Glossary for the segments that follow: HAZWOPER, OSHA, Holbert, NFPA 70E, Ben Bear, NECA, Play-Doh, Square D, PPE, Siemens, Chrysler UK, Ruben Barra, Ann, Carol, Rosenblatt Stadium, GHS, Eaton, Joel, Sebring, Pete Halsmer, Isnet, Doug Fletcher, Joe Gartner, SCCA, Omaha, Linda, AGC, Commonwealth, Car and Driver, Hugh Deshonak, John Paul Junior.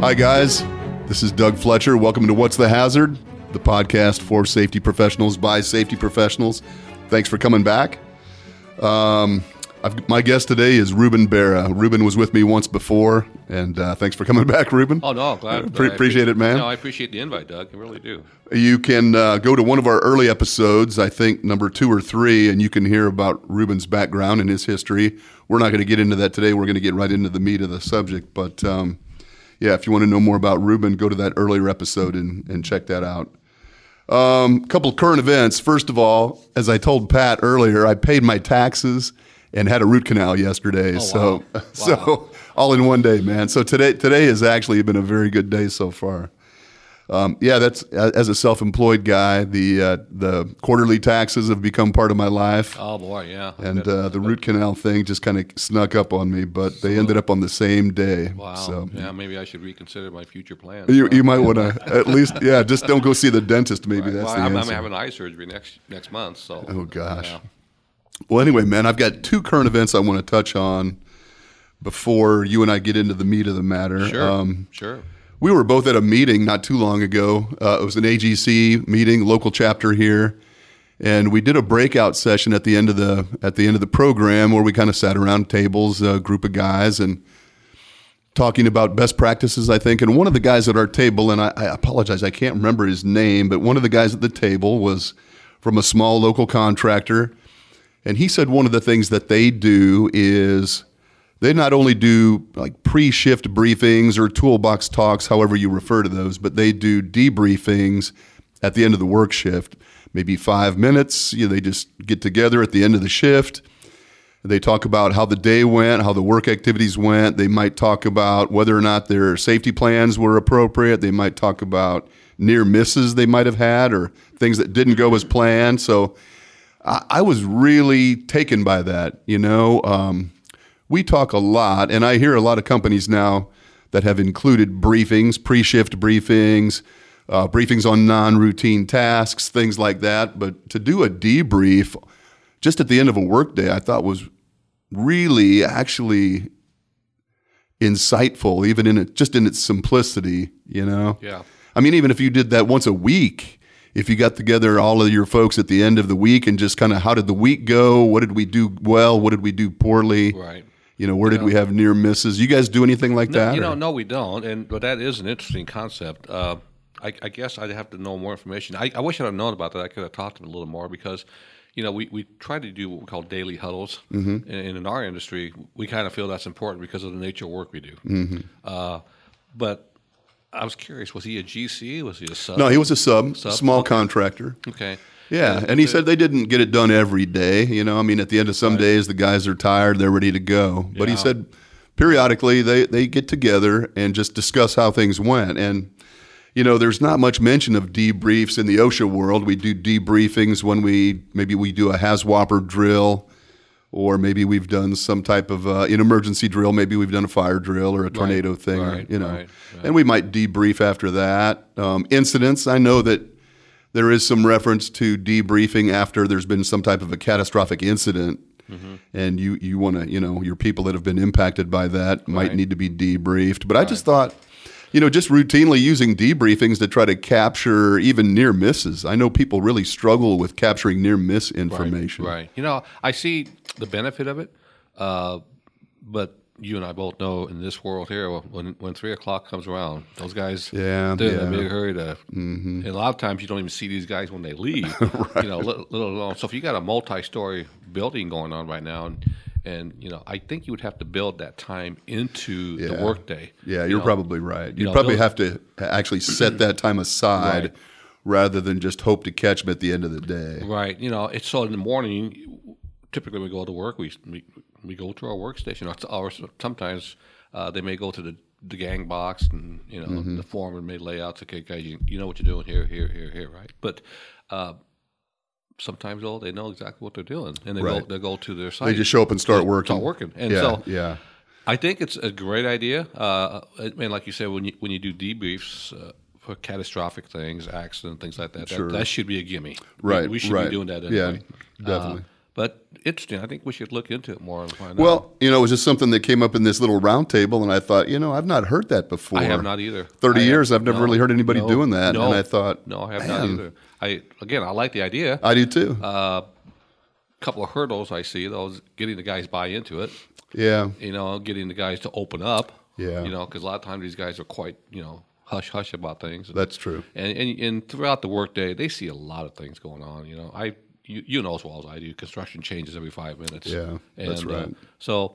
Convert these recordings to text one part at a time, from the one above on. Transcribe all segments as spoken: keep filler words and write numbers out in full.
Hi, guys. This is Doug Fletcher. Welcome to What's the Hazard, the podcast for safety professionals by safety professionals. Thanks for coming back. Um, I've, my guest today is Ruben Barra. Ruben was with me once before, and uh, thanks for coming back, Ruben. Oh, no, glad. Pre- appreciate it, man. No, I appreciate the invite, Doug. I really do. You can uh, go to one of our early episodes, I think number two or three, and you can hear about Ruben's background and his history. We're not going to get into that today. We're going to get right into the meat of the subject, but... Um, Yeah, if you want to know more about Ruben, go to that earlier episode and, and check that out. A um, couple of current events. First of all, as I told Pat earlier, I paid my taxes and had a root canal yesterday. Oh, so, wow. so wow. all in one day, man. So today, today has actually been a very good day so far. Um, yeah, that's as a self-employed guy, the uh, the quarterly taxes have become part of my life. Oh boy, yeah. And uh, the root canal thing just kind of snuck up on me, but they ended up on the same day. Wow. So, yeah, maybe I should reconsider my future plans. You you might want to at least yeah, just don't go see the dentist. Maybe right. that's well, the I'm, answer. I'm having eye surgery next next month. So. Oh gosh. Yeah. Well, anyway, man, I've got two current events I want to touch on before you and I get into the meat of the matter. Sure. Um, sure. We were both at a meeting not too long ago. Uh, it was an A G C meeting, local chapter here, and we did a breakout session at the end of the at the end of the program where we kind of sat around tables, a group of guys, and talking about best practices, I think. And one of the guys at our table, and I, I apologize, I can't remember his name, but one of the guys at the table was from a small local contractor, and he said one of the things that they do is they not only do like pre-shift briefings or toolbox talks, however you refer to those, but they do debriefings at the end of the work shift, maybe five minutes. You know, they just get together at the end of the shift. They talk about how the day went, how the work activities went. They might talk about whether or not their safety plans were appropriate. They might talk about near misses they might have had or things that didn't go as planned. So I, I was really taken by that, you know. Um, We talk a lot, and I hear a lot of companies now that have included briefings, pre-shift briefings, uh, briefings on non-routine tasks, things like that. But to do a debrief just at the end of a workday, I thought was really actually insightful, even in it, just in its simplicity. You know, yeah. I mean, even if you did that once a week. If you got together all of your folks at the end of the week and just kind of how did the week go? What did we do well? What did we do poorly? Right. You know, where yeah. did we have near misses? You guys do anything like no, that? You know, no, we don't. And but that is an interesting concept. Uh, I, I guess I'd have to know more information. I, I wish I'd have known about that. I could have talked to them a little more because, you know, we, we try to do what we call daily huddles. Mm-hmm. And in our industry, we kind of feel that's important because of the nature of work we do. Mm-hmm. Uh, but... I was curious, was he a G C? Was he a sub? No, he was a sub, sub? small okay. contractor. Okay. Yeah, and, and he said they didn't get it done every day. You know, I mean, at the end of some right. days, the guys are tired, they're ready to go. But yeah. he said periodically they, they get together and just discuss how things went. And, you know, there's not much mention of debriefs in the OSHA world. We do debriefings when we – maybe we do a HAZWOPER drill or maybe we've done some type of uh, an emergency drill. Maybe we've done a fire drill or a tornado right, thing, right, you know. Right, right. And we might debrief after that. Um, incidents, I know that there is some reference to debriefing after there's been some type of a catastrophic incident. Mm-hmm. And you, you want to, you know, your people that have been impacted by that might right. need to be debriefed. But right. I just thought, you know, just routinely using debriefings to try to capture even near misses. I know people really struggle with capturing near miss information. Right, right. You know, I see... the benefit of it, uh, but you and I both know in this world here, when when three o'clock comes around, those guys, yeah, they're yeah. in a big hurry to. Mm-hmm. And a lot of times you don't even see these guys when they leave, right. you know, let alone. So if you got a multi-story building going on right now, and and you know, I think you would have to build that time into yeah. the workday. Yeah, you're you know? probably right. You, you know, probably have to actually set that time aside. Right. Rather than just hope to catch them at the end of the day. Right. You know, it's so in the morning. Typically, we go to work. We we, we go to our workstation. Or, or sometimes uh, they may go to the, the gang box, and you know mm-hmm. the foreman may lay out, okay, guys, you, you know what you're doing here, here, here, here, right? But uh, sometimes all they know exactly what they're doing, and they right. go they go to their site. They just show up and start working. Start working, and yeah, so yeah. I think it's a great idea. Uh, and like you said, when you when you do debriefs. Uh, For catastrophic things, accident, things like that, sure. that, that should be a gimme. Right, we, we should right. be doing that anyway. Yeah, definitely. Uh, But interesting. I think we should look into it more and find well, out. Well, you know, it was just something that came up in this little round table, and I thought, you know, I've not heard that before. I have not either. thirty I years, have, I've never no, really heard anybody no, doing that. No, and I thought, no, I have man. not either. I Again, I like the idea. I do too. A uh, couple of hurdles I see, though, is getting the guys buy into it. Yeah. You know, getting the guys to open up. Yeah. You know, because a lot of times these guys are quite, you know, hush-hush about things. That's true. And, and and throughout the workday, they see a lot of things going on. You know, I you, you know as well as I do, construction changes every five minutes. Yeah, and, that's right. Uh, so,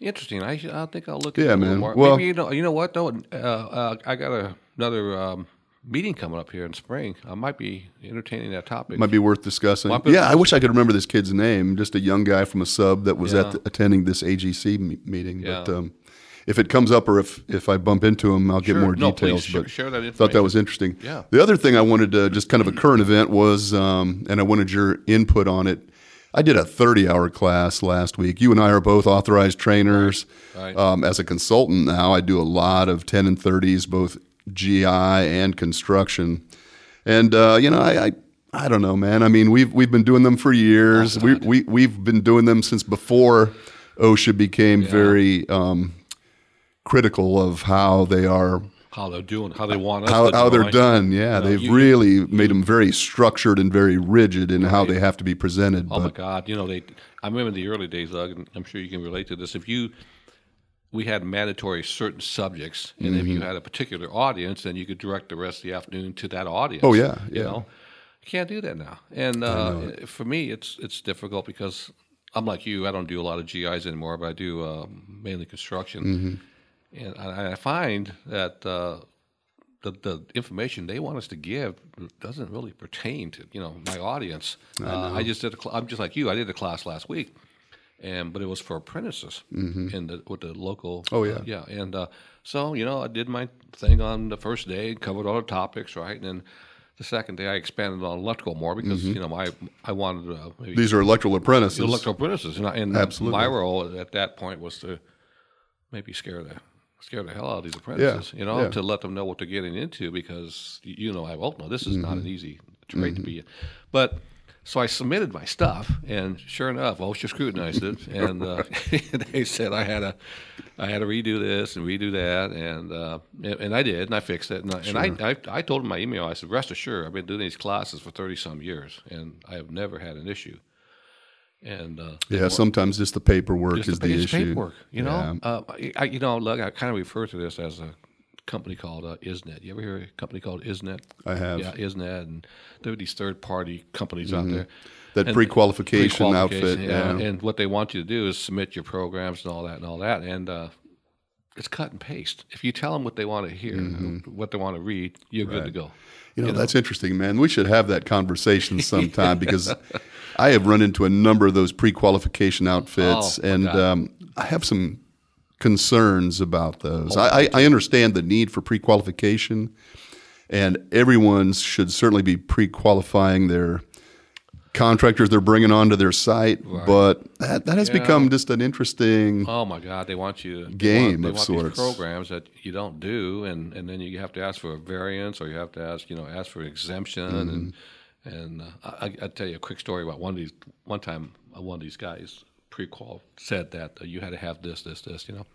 interesting. I I think I'll look at yeah, it a little more. Well, Maybe, you know, you know what, though? Uh, uh, I got a, another um, meeting coming up here in spring. I might be entertaining that topic. Might be worth discussing. Might be yeah, worth I wish I could remember this kid's name, just a young guy from a sub that was yeah. at the, attending this A G C me- meeting. Yeah. But, um, if it comes up or if, if I bump into him, I'll sure. get more no, details. Please, but share, share that information. Thought that was interesting. Yeah. The other thing I wanted to just kind of a current event was, um, and I wanted your input on it. I did a thirty-hour class last week. You and I are both authorized trainers. Right. Right. Um, as a consultant now, I do a lot of ten and thirties, both G I and construction. And uh, you know, I, I I don't know, man. I mean, we've we've been doing them for years. We we we've been doing them since before OSHA became yeah. very. Um, critical of how they are, how they're doing, how they want us how, to do how they're done. Yeah, you know, they've you, really you, made them very structured and very rigid in right. how they have to be presented. Oh but. my God, you know, they. I remember the early days, Doug, and I'm sure you can relate to this. If you, we had mandatory certain subjects, and mm-hmm. if you had a particular audience, then you could direct the rest of the afternoon to that audience. Oh yeah, yeah. You know, you can't do that now. And uh, for me, it's it's difficult because I'm like you. I don't do a lot of G Is anymore, but I do uh, mainly construction. Mm-hmm. And I find that uh, the, the information they want us to give doesn't really pertain to, you know, my audience. I, uh, I just did a cl- I'm just like you. I did a class last week, and but it was for apprentices mm-hmm. in the, with the local. Oh yeah, uh, yeah. And uh, so you know, I did my thing on the first day, covered all the topics, right, and then the second day I expanded on electrical more because mm-hmm. you know my I wanted uh, maybe these are electrical apprentices, electrical apprentices, and, I, and absolutely my role at that point was to maybe scare them. Scare the hell out of these apprentices, yeah, you know, yeah. to let them know what they're getting into because, you know, I well, no, this is mm-hmm. not an easy trade mm-hmm. to be in. But so I submitted my stuff, and sure enough, OSHA scrutinized it, and uh, they said I had a, I had to redo this and redo that, and uh, and, and I did, and I fixed it, and, I, sure. and I, I I told them in my email, I said, rest assured, I've been doing these classes for thirty some years, and I have never had an issue. And uh, yeah, more, sometimes just the paperwork just is the, the issue. Paperwork, you know. Yeah. Uh, I, you know, look, I kind of refer to this as a company called uh, Isnet. You ever hear of a company called Isnet? I have. Yeah, Isnet, and there are these third-party companies mm-hmm. out there. That and pre-qualification, pre-qualification outfit. Yeah. yeah, and what they want you to do is submit your programs and all that and all that, and uh, it's cut and paste. If you tell them what they want to hear, mm-hmm. what they want to read, you're right. good to go. You know, you know, that's interesting, man. We should have that conversation sometime because I have run into a number of those pre-qualification outfits, oh, and um, I have some concerns about those. Oh, I, I understand the need for pre-qualification, and everyone should certainly be pre-qualifying their contractors they're bringing onto their site, right. but that, that has yeah. become just an interesting oh my God, they want you to, game they want, they of want sorts. These programs that you don't do, and, and then you have to ask for a variance, or you have to ask, you know, ask for an exemption, mm-hmm. and and uh, I, I'll tell you a quick story about one of these. One time, one of these guys pre-qual said that uh, you had to have this, this, this, you know,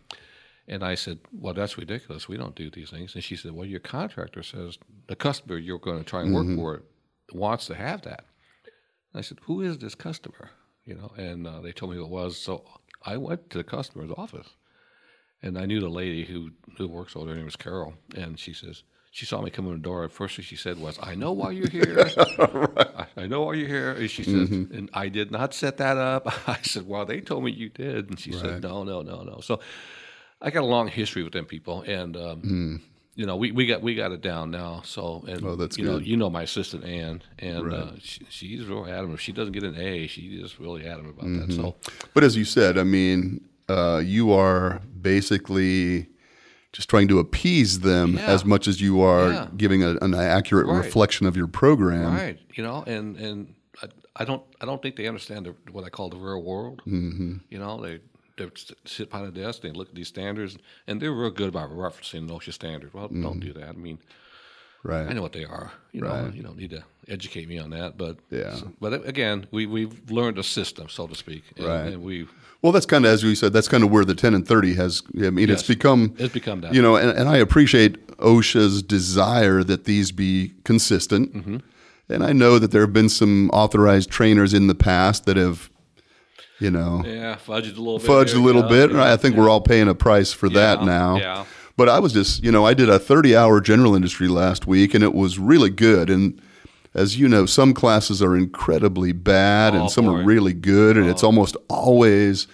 and I said, well, that's ridiculous. We don't do these things, and she said, well, your contractor says the customer you're going to try and work mm-hmm. for wants to have that. I said, who is this customer? You know, and uh, they told me who it was. So I went to the customer's office, and I knew the lady who, who works over there. Her name was Carol, and she says, she saw me come in the door. At first, she said was, I know why you're here. right. I, I know why you're here. And she said, mm-hmm. and I did not set that up. I said, well, they told me you did. And she right. said, no, no, no, no. So I got a long history with them people, and um, mm. you know, we, we got we got it down now. So and oh, that's you good. know, you know my assistant Ann, and right. uh, she, she's real adamant. If she doesn't get an A, she's just really adamant about mm-hmm. that. So, but as you said, I mean, uh, you are basically just trying to appease them yeah. as much as you are yeah. giving a, an accurate right. reflection of your program. Right. You know, and and I, I don't I don't think they understand the, what I call the real world. Mm-hmm. You know, they. They sit behind a desk, they look at these standards, and they're real good about referencing an OSHA standard. Well, mm-hmm. don't do that. I mean, Right. I know what they are. You right. know, you don't need to educate me on that, but yeah. So, but again, we we've learned a system, so to speak. And, right. And we well, that's kind of as we said. That's kind of where the ten and thirty has. I mean, yes, it's become it's become that. You know, and, and I appreciate OSHA's desire that these be consistent. Mm-hmm. And I know that there have been some authorized trainers in the past that have, you know, yeah, fudged a little bit. Fudged there, a little yeah, bit. Yeah, right? I think yeah. we're all paying a price for yeah, that now. Yeah. But I was just, you know, I did a thirty-hour general industry last week, and it was really good. And as you know, some classes are incredibly bad, oh, and some boy. are really good, and oh. it's almost always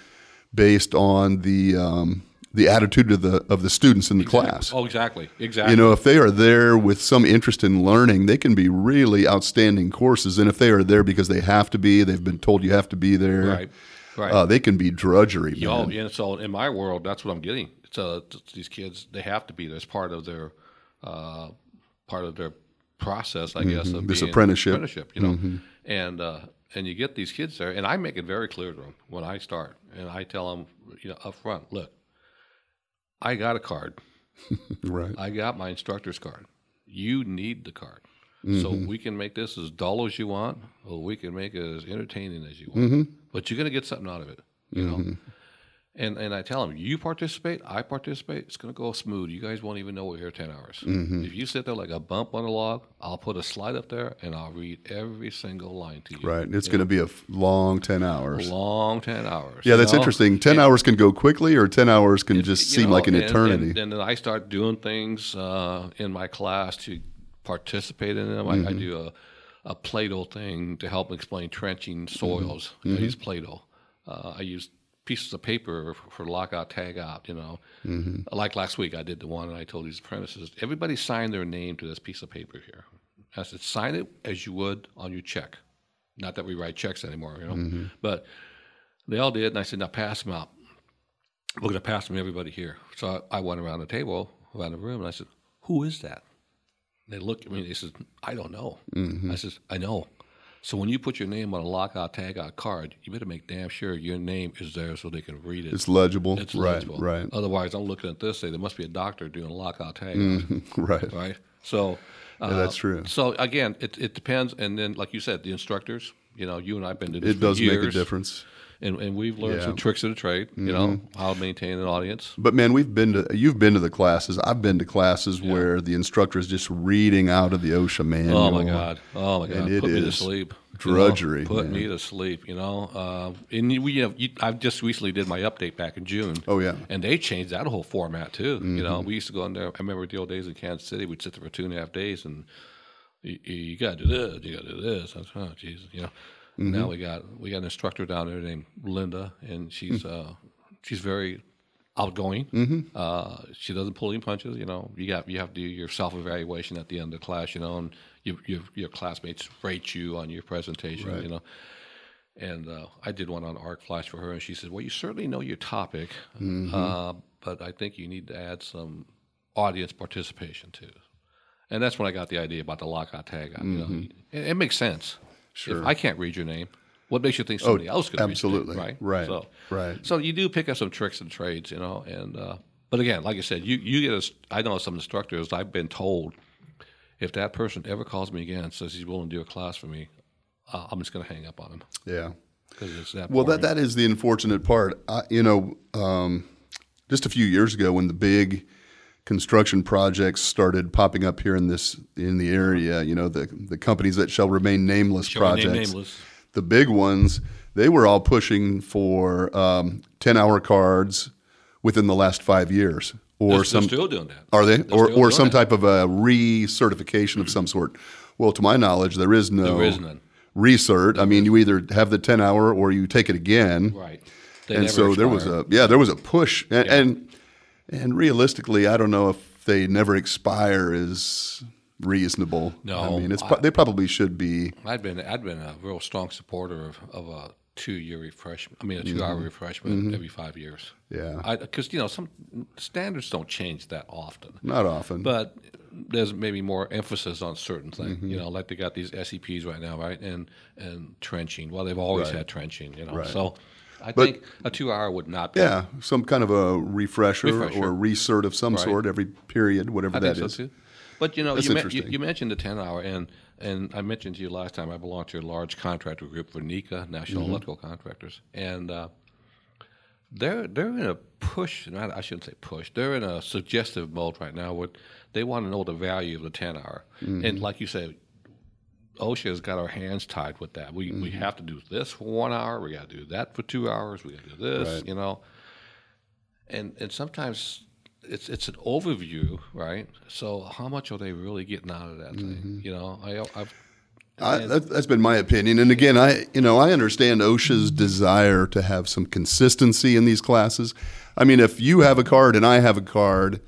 based on the um, the attitude of the of the students in the exactly. class. Oh, exactly, exactly. You know, if they are there with some interest in learning, they can be really outstanding courses. And if they are there because they have to be, they've been told you have to be there. Right, right. Uh, they can be drudgery. Yo, man. And so in my world, that's what I'm getting. So these kids, they have to be there. It's part of their, uh, part of their process, I mm-hmm. guess, of this being apprenticeship. apprenticeship, you know. Mm-hmm. And uh, and you get these kids there, and I make it very clear to them when I start, and I tell them, you know, up front, look, I got a card, right? I got my instructor's card. You need the card, mm-hmm. so we can make this as dull as you want, or we can make it as entertaining as you want. Mm-hmm. But you're gonna get something out of it, you mm-hmm. know. And and I tell them, you participate, I participate, it's going to go smooth. You guys won't even know we're here ten hours. Mm-hmm. If you sit there like a bump on a log, I'll put a slide up there, and I'll read every single line to you. Right. It's yeah. going to be a long ten hours. Long ten hours. Yeah, that's know? interesting. ten and, hours can go quickly, or ten hours can it, just seem know, like an and, eternity. And, and then I start doing things uh, in my class to participate in them. Mm-hmm. I, I do a, a Play-Doh thing to help explain trenching soils. Mm-hmm. I use Play-Doh. Uh, I use pieces of paper for lockout, tag out, you know. Mm-hmm. Like last week, I did the one, and I told these apprentices, everybody sign their name to this piece of paper here. I said, sign it as you would on your check. Not that we write checks anymore, you know. Mm-hmm. But they all did, and I said, now pass them out. We're going to pass them to everybody here. So I, I went around the table, around the room, and I said, who is that? And they looked at me, and they said, I don't know. Mm-hmm. I said, I know. So when you put your name on a lockout, tagout card, you better make damn sure your name is there so they can read it. It's legible. It's right, legible. Right. Otherwise, I'm looking at this, say there must be a doctor doing a lockout, tagout. Mm, right. Right. So uh, yeah, that's true. So again, it it depends. And then, like you said, the instructors. You know, you and I've been to this it for does years, make a difference. And and we've learned yeah. some tricks of the trade. You mm-hmm. know, how to maintain an audience. But man, we've been to you've been to the classes. I've been to classes yeah. where the instructor is just reading out of the OSHA manual. Oh my god! Oh my god! And it put is me to sleep. Drudgery. You know, put man. me to sleep. You know, uh, and we have. You, I just recently did my update back in June. Oh yeah. And they changed that whole format too. Mm-hmm. You know, we used to go in there. I remember the old days in Kansas City. We'd sit there for two and a half days, and you, you got to do this. You got to do this. I was, oh Jesus, you know. Mm-hmm. Now we got we got an instructor down there named Linda, and she's mm-hmm. uh, she's very outgoing. Mm-hmm. Uh, she doesn't pull any punches. You know, you got you have to do your self evaluation at the end of the class. You know, and you, you, your classmates rate you on your presentation. Right. You know, and uh, I did one on arc flash for her, and she said, "Well, you certainly know your topic, mm-hmm. uh, but I think you need to add some audience participation too." And that's when I got the idea about the lockout tagout. Mm-hmm. You know, it, it makes sense. Sure. If I can't read your name, what makes you think somebody oh, else could read your name? Absolutely, right, right, so, right. So you do pick up some tricks and trades, you know. And uh, but again, like I said, you you get. A, I know some instructors. I've been told if that person ever calls me again and says he's willing to do a class for me, uh, I'm just going to hang up on him. Yeah, because it's that. Well, boring. that that is the unfortunate part. I, you know, um, just a few years ago when the big construction projects started popping up here in this in the area. You know, the the companies that shall remain nameless shall projects, remain nameless. The big ones, they were all pushing for um, ten-hour cards within the last five years, or they're, some they're still doing that. Are they? They're or or some that. type of a recertification of some sort. Well, to my knowledge, there is no there is none. recert. I mean, you either have the ten-hour or you take it again. Right. They and never so expired. there was a yeah, there was a push and. Yeah. and And realistically, I don't know if they never expire is reasonable. No, I mean it's I, they probably should be. I've been I've been a real strong supporter of, of a two-year refreshment. I mean a two-hour mm-hmm. refreshment mm-hmm. every five years. Yeah, because you know some standards don't change that often. Not often, but there's maybe more emphasis on certain things. Mm-hmm. You know, like they got these S E Ps right now, right? And and trenching. Well, they've always right. had trenching. You know, right. so. I but, think a two-hour would not be. Yeah, some kind of a refresher, refresher. or a recert of some right. sort every period, whatever I that think is. So too. But you know, you, ma- you, you mentioned the ten hour, and and I mentioned to you last time I belong to a large contractor group for NECA, National mm-hmm. Electrical Contractors, and uh, they're they're in a push. Not, I shouldn't say push. They're in a suggestive mode right now where they want to know the value of the ten hour, mm-hmm. and like you said, OSHA has got our hands tied with that. We mm-hmm. we have to do this for one hour. We got to do that for two hours. We got to do this. Right. You know, and and sometimes. It's it's an overview, right? So how much are they really getting out of that thing? Mm-hmm. You know, I, I've I, that, that's been my opinion. And again, I you know I understand OSHA's desire to have some consistency in these classes. I mean, if you have a card and I have a card,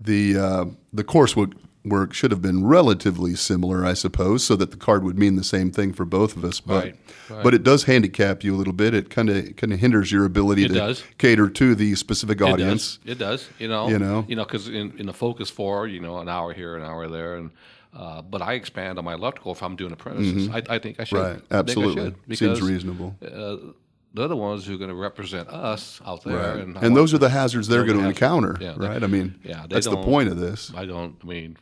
the uh, the coursework work should have been relatively similar, I suppose, so that the card would mean the same thing for both of us. But right, right. but it does handicap you a little bit. It kind of kind of hinders your ability it to does. cater to the specific audience. It does. It does. You know. You know. You know. Because in, in the focus four, you know, an hour here, an hour there, and uh, but I expand on my electrical if I'm doing apprentices. Mm-hmm. I, I think I should. Right. Absolutely. I think I should, because, seems reasonable. Uh, they're the ones who are going to represent us out there. Right. And, and those are the hazards they're going to encounter, yeah, they, right? I mean, yeah, that's the point of this. I don't, I mean,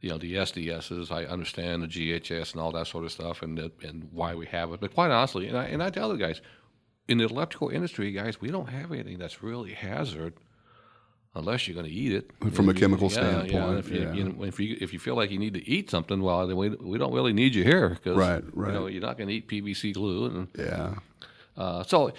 you know, the S D Ss, I understand the G H S and all that sort of stuff and the, and why we have it. But quite honestly, and I, and I tell the guys, in the electrical industry, guys, we don't have anything that's really hazard unless you're going to eat it. From a chemical yeah, standpoint. Yeah, if, you, yeah. you know, if, you, if you feel like you need to eat something, well, then we, we don't really need you here because right, right. you know, you're not going to eat P V C glue. And, yeah. Uh, so,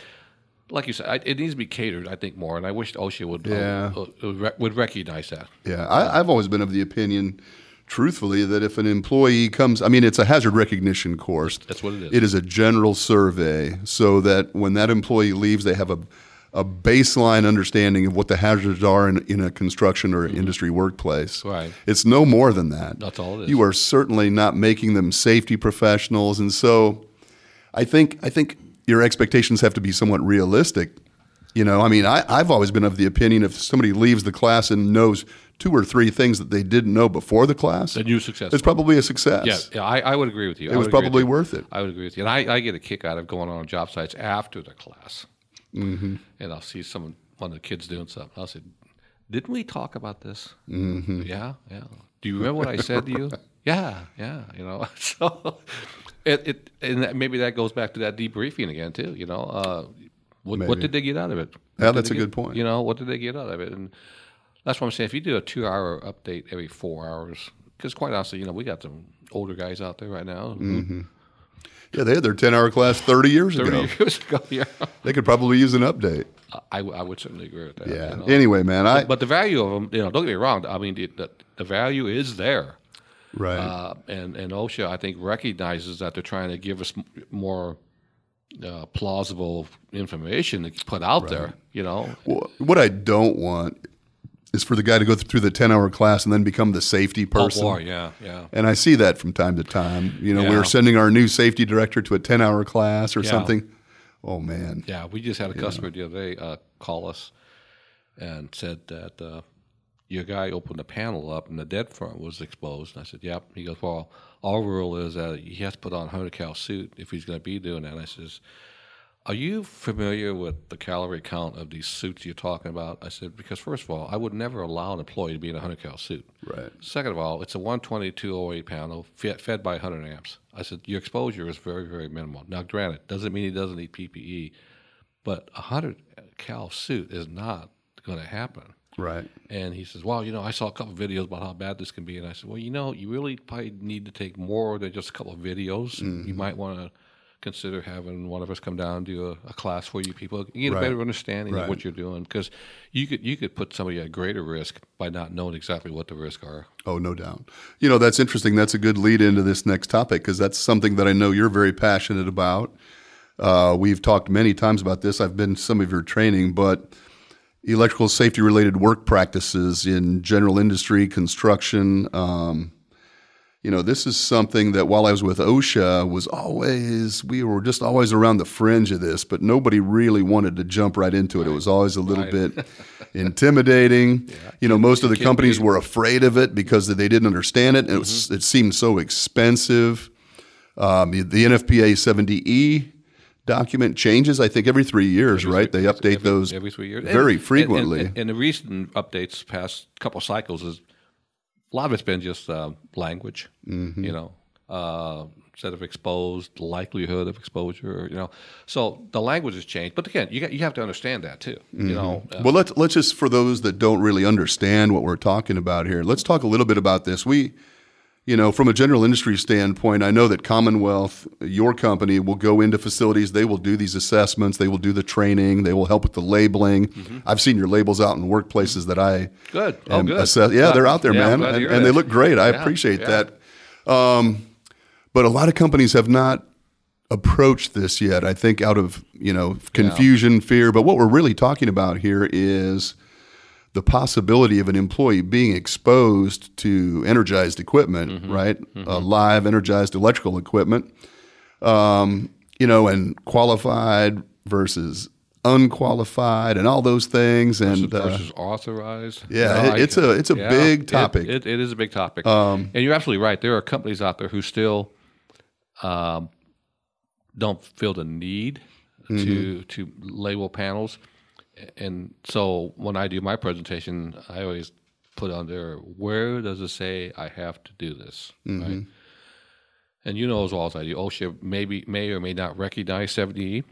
like you said, I, it needs to be catered, I think, more, and I wish OSHA would yeah. uh, uh, would recognize that. Yeah, I, I've always been of the opinion, truthfully, that if an employee comes, I mean, it's a hazard recognition course. That's what it is. It is a general survey, so that when that employee leaves, they have a a baseline understanding of what the hazards are in, in a construction or mm-hmm. industry workplace. Right. It's no more than that. That's all it is. You are certainly not making them safety professionals, and so I think I think. your expectations have to be somewhat realistic. You know, I mean, I, I've always been of the opinion if somebody leaves the class and knows two or three things that they didn't know before the class, then you're successful. It's probably a success. Yeah, yeah I, I would agree with you. It was probably worth it. I would agree with you. And I, I get a kick out of going on job sites after the class. Mm-hmm. And I'll see someone, one of the kids doing something. I'll say, didn't we talk about this? Mm-hmm. Yeah, yeah. Do you remember what I said to you? Yeah, yeah, you know. So... It, it and that, maybe that goes back to that debriefing again too. You know, uh, what, what did they get out of it? What yeah, that's a get, good point. You know, what did they get out of it? And that's what I'm saying. If you do a two-hour update every four hours, because quite honestly, you know, we got some older guys out there right now. Mm-hmm. Yeah, they had their ten-hour class thirty years thirty ago. Thirty years ago, yeah. They could probably use an update. I, I would certainly agree with that. Yeah. You know? Anyway, man, I. But, but the value of them, you know, don't get me wrong. I mean, the the, the value is there. Right, uh, and and OSHA, I think, recognizes that they're trying to give us m- more uh, plausible information to put out right. there. You know, well, what I don't want is for the guy to go through the ten-hour class and then become the safety person. Oh, boy, yeah, yeah. And I see that from time to time. You know, yeah. we're sending our new safety director to a ten-hour class or yeah. something. Oh man. Yeah, we just had a customer yeah. the other day uh, call us and said that. Uh, Your guy opened the panel up, and the dead front was exposed. And I said, yep. He goes, well, our rule is that he has to put on a one hundred cal suit if he's going to be doing that. And I says, are you familiar with the calorie count of these suits you're talking about? I said, because first of all, I would never allow an employee to be in a one hundred cal suit. Right. Second of all, it's a one twenty, two oh eight panel fed by one hundred amps. I said, your exposure is very, very minimal. Now, granted, doesn't mean he doesn't need P P E, but a one hundred cal suit is not going to happen. Right. And he says, well, you know, I saw a couple of videos about how bad this can be. And I said, well, you know, you really probably need to take more than just a couple of videos. Mm-hmm. You might want to consider having one of us come down and do a, a class for you people. You get right. a better understanding right. of what you're doing. Because you could, you could put somebody at greater risk by not knowing exactly what the risks are. Oh, no doubt. You know, that's interesting. That's a good lead into this next topic because that's something that I know you're very passionate about. Uh, we've talked many times about this. I've been to some of your training, but... electrical safety-related work practices in general industry, construction. Um, you know, this is something that while I was with OSHA was always, we were just always around the fringe of this, but nobody really wanted to jump right into it. Right. It was always a little right. bit intimidating. Yeah. You know, most of the companies were afraid of it because they didn't understand it. And mm-hmm. it, was, it seemed so expensive. Um, the N F P A seventy E document changes, I think, every three years, every right? Three, they update every, those every three years. very and, frequently. And, and, and the recent updates, past couple cycles, is a lot of it's been just uh, language, mm-hmm. you know, uh, instead of exposed, likelihood of exposure, you know. So the language has changed. But again, you got, you have to understand that too, mm-hmm. you know. Uh, well, let's, let's just, for those that don't really understand what we're talking about here, let's talk a little bit about this. We, you know, from a general industry standpoint, I know that Commonwealth, your company, will go into facilities. They will do these assessments. They will do the training. They will help with the labeling. Mm-hmm. I've seen your labels out in workplaces that I good. Am oh, good. Assess. Yeah, they're out there, yeah, man, and, and they look great. I yeah, appreciate yeah. that. Um, but a lot of companies have not approached this yet, I think, out of, you know, confusion, yeah. fear. But what we're really talking about here is the possibility of an employee being exposed to energized equipment, mm-hmm. right? Mm-hmm. Uh, live energized electrical equipment, um, you know, and qualified versus unqualified and all those things. And versus, uh, versus authorized. Yeah, no, it, it's, a, it's a yeah, big topic. It, it, it is a big topic. Um, and you're absolutely right. There are companies out there who still um, don't feel the need mm-hmm. to to label panels. And so when I do my presentation, I always put on there, where does it say I have to do this, mm-hmm. right? And you know as well as I do, OSHA maybe, may or may not recognize seventy E,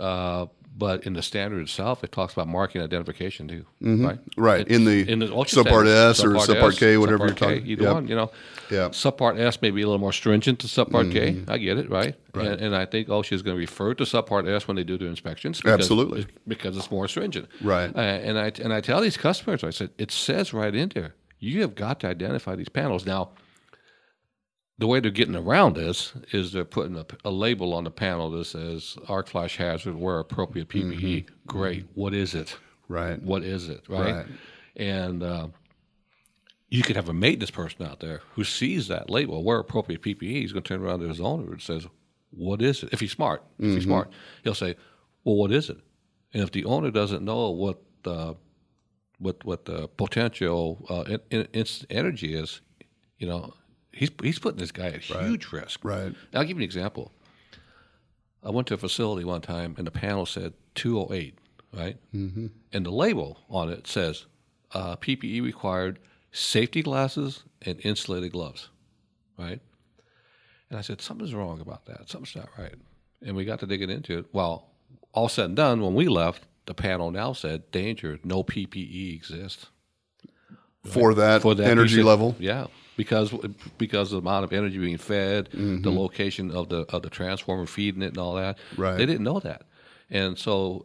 uh, but in the standard itself, it talks about marking identification too, mm-hmm. right? Right, it's, in the, in the OSHA subpart S or subpart S, K, whatever you're talking about. Either yep. one, you know. Yep. Subpart S may be a little more stringent to subpart mm-hmm. K. I get it, right? Right. And, and I think OSHA is going to refer to subpart S when they do their inspections. Because, absolutely. Because it's more stringent. Right. Uh, and, I, and I tell these customers, I said, it says right in there, you have got to identify these panels. Now, the way they're getting around this is they're putting a, a label on the panel that says arc flash hazard, wear appropriate P P E. Mm-hmm. Great. What is it? Right. What is it? Right. right. And uh, you could have a maintenance person out there who sees that label, wear appropriate P P E. He's going to turn around to his owner and says, what is it? If he's smart, if mm-hmm. he's smart, he'll say, well, what is it? And if the owner doesn't know what the, what, what the potential uh, in, in, in energy is, you know, He's he's putting this guy at right. huge risk. Right. I'll give you an example. I went to a facility one time, and the panel said two oh eight, right? Mm-hmm. And the label on it says uh, P P E required safety glasses and insulated gloves, right? And I said, something's wrong about that. Something's not right. And we got to digging into it. Well, all said and done, when we left, the panel now said, danger, no P P E exists. Right? For that, For that energy said, level? Yeah. Because because of the amount of energy being fed, mm-hmm. the location of the of the transformer feeding it and all that, right. They didn't know that. And so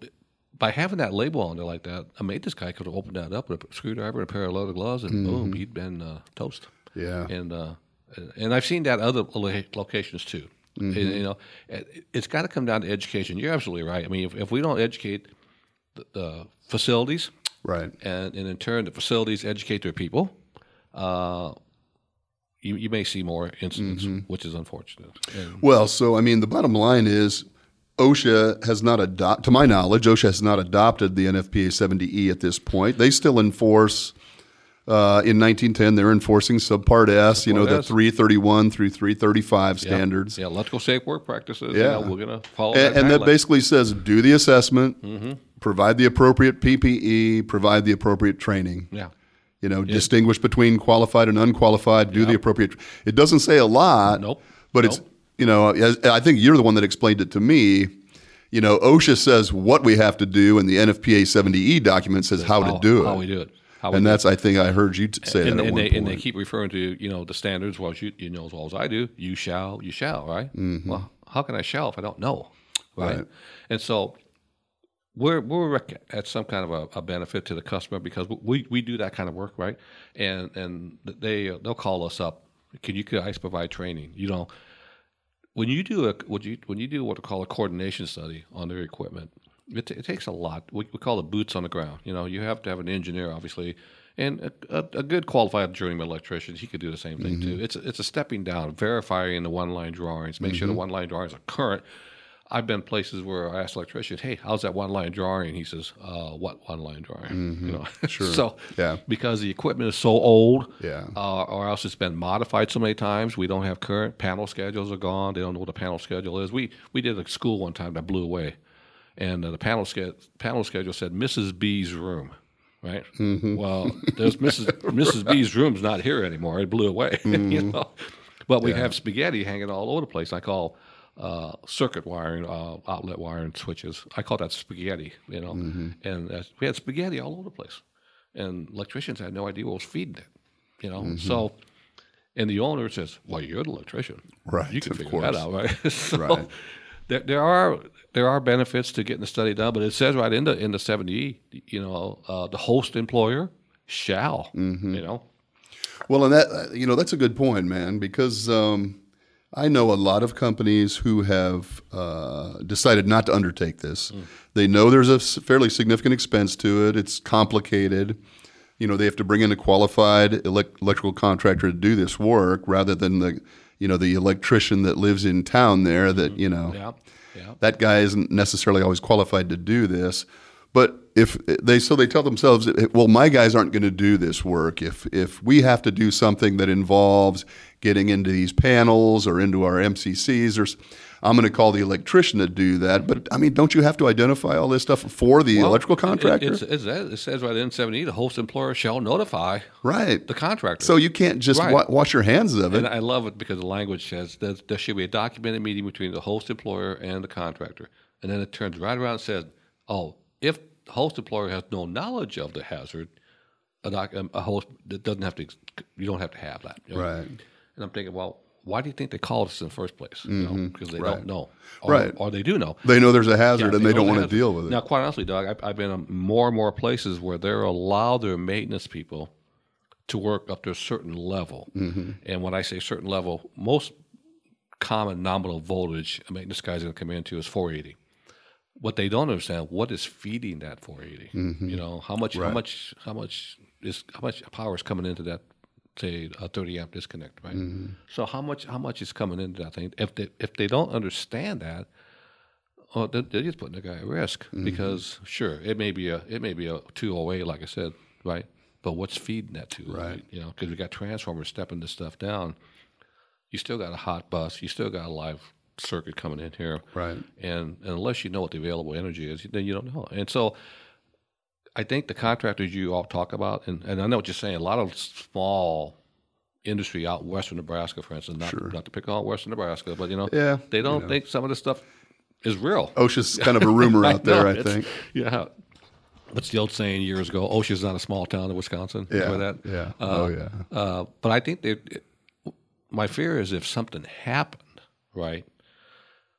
by having that label on there like that, I mean, this guy could have opened that up with a screwdriver and a pair of leather gloves, and mm-hmm. boom, he'd been uh, toast. Yeah. And uh, and I've seen that other locations too. Mm-hmm. And, you know, it's got to come down to education. You're absolutely right. I mean, if, if we don't educate the, the facilities, right, and, and in turn the facilities educate their people. Uh, You, you may see more incidents, mm-hmm. which is unfortunate. And well, so, I mean, the bottom line is OSHA has not adopted, to my knowledge, OSHA has not adopted the N F P A seventy E at this point. They still enforce, uh, in nineteen ten, they're enforcing subpart S, subpart you know, S. the three thirty-one through three thirty-five yeah. standards. Yeah, electrical safe work practices. Yeah. You know, we're going to follow and, that. And that basically says do the assessment, mm-hmm. provide the appropriate P P E, provide the appropriate training. Yeah. You know, yeah. distinguish between qualified and unqualified, do yeah. the appropriate. It doesn't say a lot, nope. but nope. it's, you know, as, I think you're the one that explained it to me. You know, OSHA says what we have to do, and the N F P A seventy E document says how, how to do it. How we do it. How we and do that's, it. I think, I heard you t- say and, that and at and one they, point. And they keep referring to, you know, the standards, well, you, you know, as well as I do, you shall, you shall, right? Mm-hmm. Well, how can I shall if I don't know, right? right. And so We're we're at some kind of a, a benefit to the customer because we, we do that kind of work, right? And and they they'll call us up. Can you guys provide training? You know, when you do a when you when you do what we call a coordination study on their equipment, it, t- it takes a lot. We, we call it boots on the ground. You know, you have to have an engineer, obviously, and a, a, a good qualified journeyman electrician. He could do the same thing mm-hmm. too. It's a, it's a stepping down, verifying the one line drawings, make mm-hmm. sure the one line drawings are current. I've been places where I ask electrician, "Hey, how's that one line drawing?" And he says, uh, "What one line drawing?" Mm-hmm. You know, sure. so yeah. because the equipment is so old, yeah. uh, or else it's been modified so many times, we don't have current panel schedules are gone. They don't know what a panel schedule is. We we did a school one time that blew away, and uh, the panel ske- panel schedule said Missus B's room. right? Mm-hmm. Well, there's Missus Missus B's room's not here anymore. It blew away, mm-hmm. you know. But we yeah. have spaghetti hanging all over the place. I call uh, circuit wiring, uh, outlet wiring, switches. I call that spaghetti, you know. Mm-hmm. And uh, we had spaghetti all over the place. And electricians had no idea what was feeding it, you know. Mm-hmm. So, and the owner says, well, you're the electrician. Right, You can figure course. that out, right? so, right. There, there are there are benefits to getting the study done, but it says right in the in the seventy E, you know, uh, the host employer shall, mm-hmm. you know. Well, and that you know that's a good point, man, because um, I know a lot of companies who have uh, decided not to undertake this. Mm. They know there's a fairly significant expense to it. It's complicated. You know, they have to bring in a qualified elect- electrical contractor to do this work rather than the you know, the electrician that lives in town there that, you know, yeah, yeah. that guy isn't necessarily always qualified to do this. But if they, so they tell themselves, well, my guys aren't going to do this work. If, if we have to do something that involves getting into these panels or into our M C Cs, or I'm going to call the electrician to do that. But I mean, don't you have to identify all this stuff for the well, electrical contractor? It, it's, it's, it says right in seventy E, the host employer shall notify right. the contractor. So you can't just right. wa- wash your hands of it. And I love it because the language says that there should be a documented meeting between the host employer and the contractor. And then it turns right around and says, oh, if the host employer has no knowledge of the hazard, a, doc, a host that doesn't have to, you don't have to have that. You know? Right. And I'm thinking, well, why do you think they called us in the first place? You know, because they right. don't know. Or, right. or they do know. They know there's a hazard yeah, and they, they don't want hazard. to deal with it. Now, quite honestly, Doug, I, I've been in more and more places where they're allowed their maintenance people to work up to a certain level. Mm-hmm. And when I say certain level, most common nominal voltage a maintenance guy's going to come into is four eighty. What they don't understand, what is feeding that four eighty? Mm-hmm. You know, how much, right. how much, how much is, how much power is coming into that, say a thirty amp disconnect, right? Mm-hmm. So how much, how much is coming into that thing? If they, if they don't understand that, oh, they're, they're just putting the guy at risk mm-hmm. because sure, it may be a, it may be a two oh eight, like I said, right? But what's feeding that to, right? right? You know, because we got transformers stepping this stuff down. You still got a hot bus. You still got a live circuit coming in here, right? And, and unless you know what the available energy is, then you don't know. And so, I think the contractors you all talk about, and, and I know what you're saying. A lot of small industry out in western Nebraska, for instance, not sure. not to pick on western Nebraska, but you know, yeah, they don't you know. think some of this stuff is real. OSHA's kind of a rumor out there, know, I think. Yeah, what's the old saying years ago? OSHA's not a small town in Wisconsin. Yeah, remember that? yeah, uh, oh yeah. Uh, but I think they, it, my fear is if something happened, right.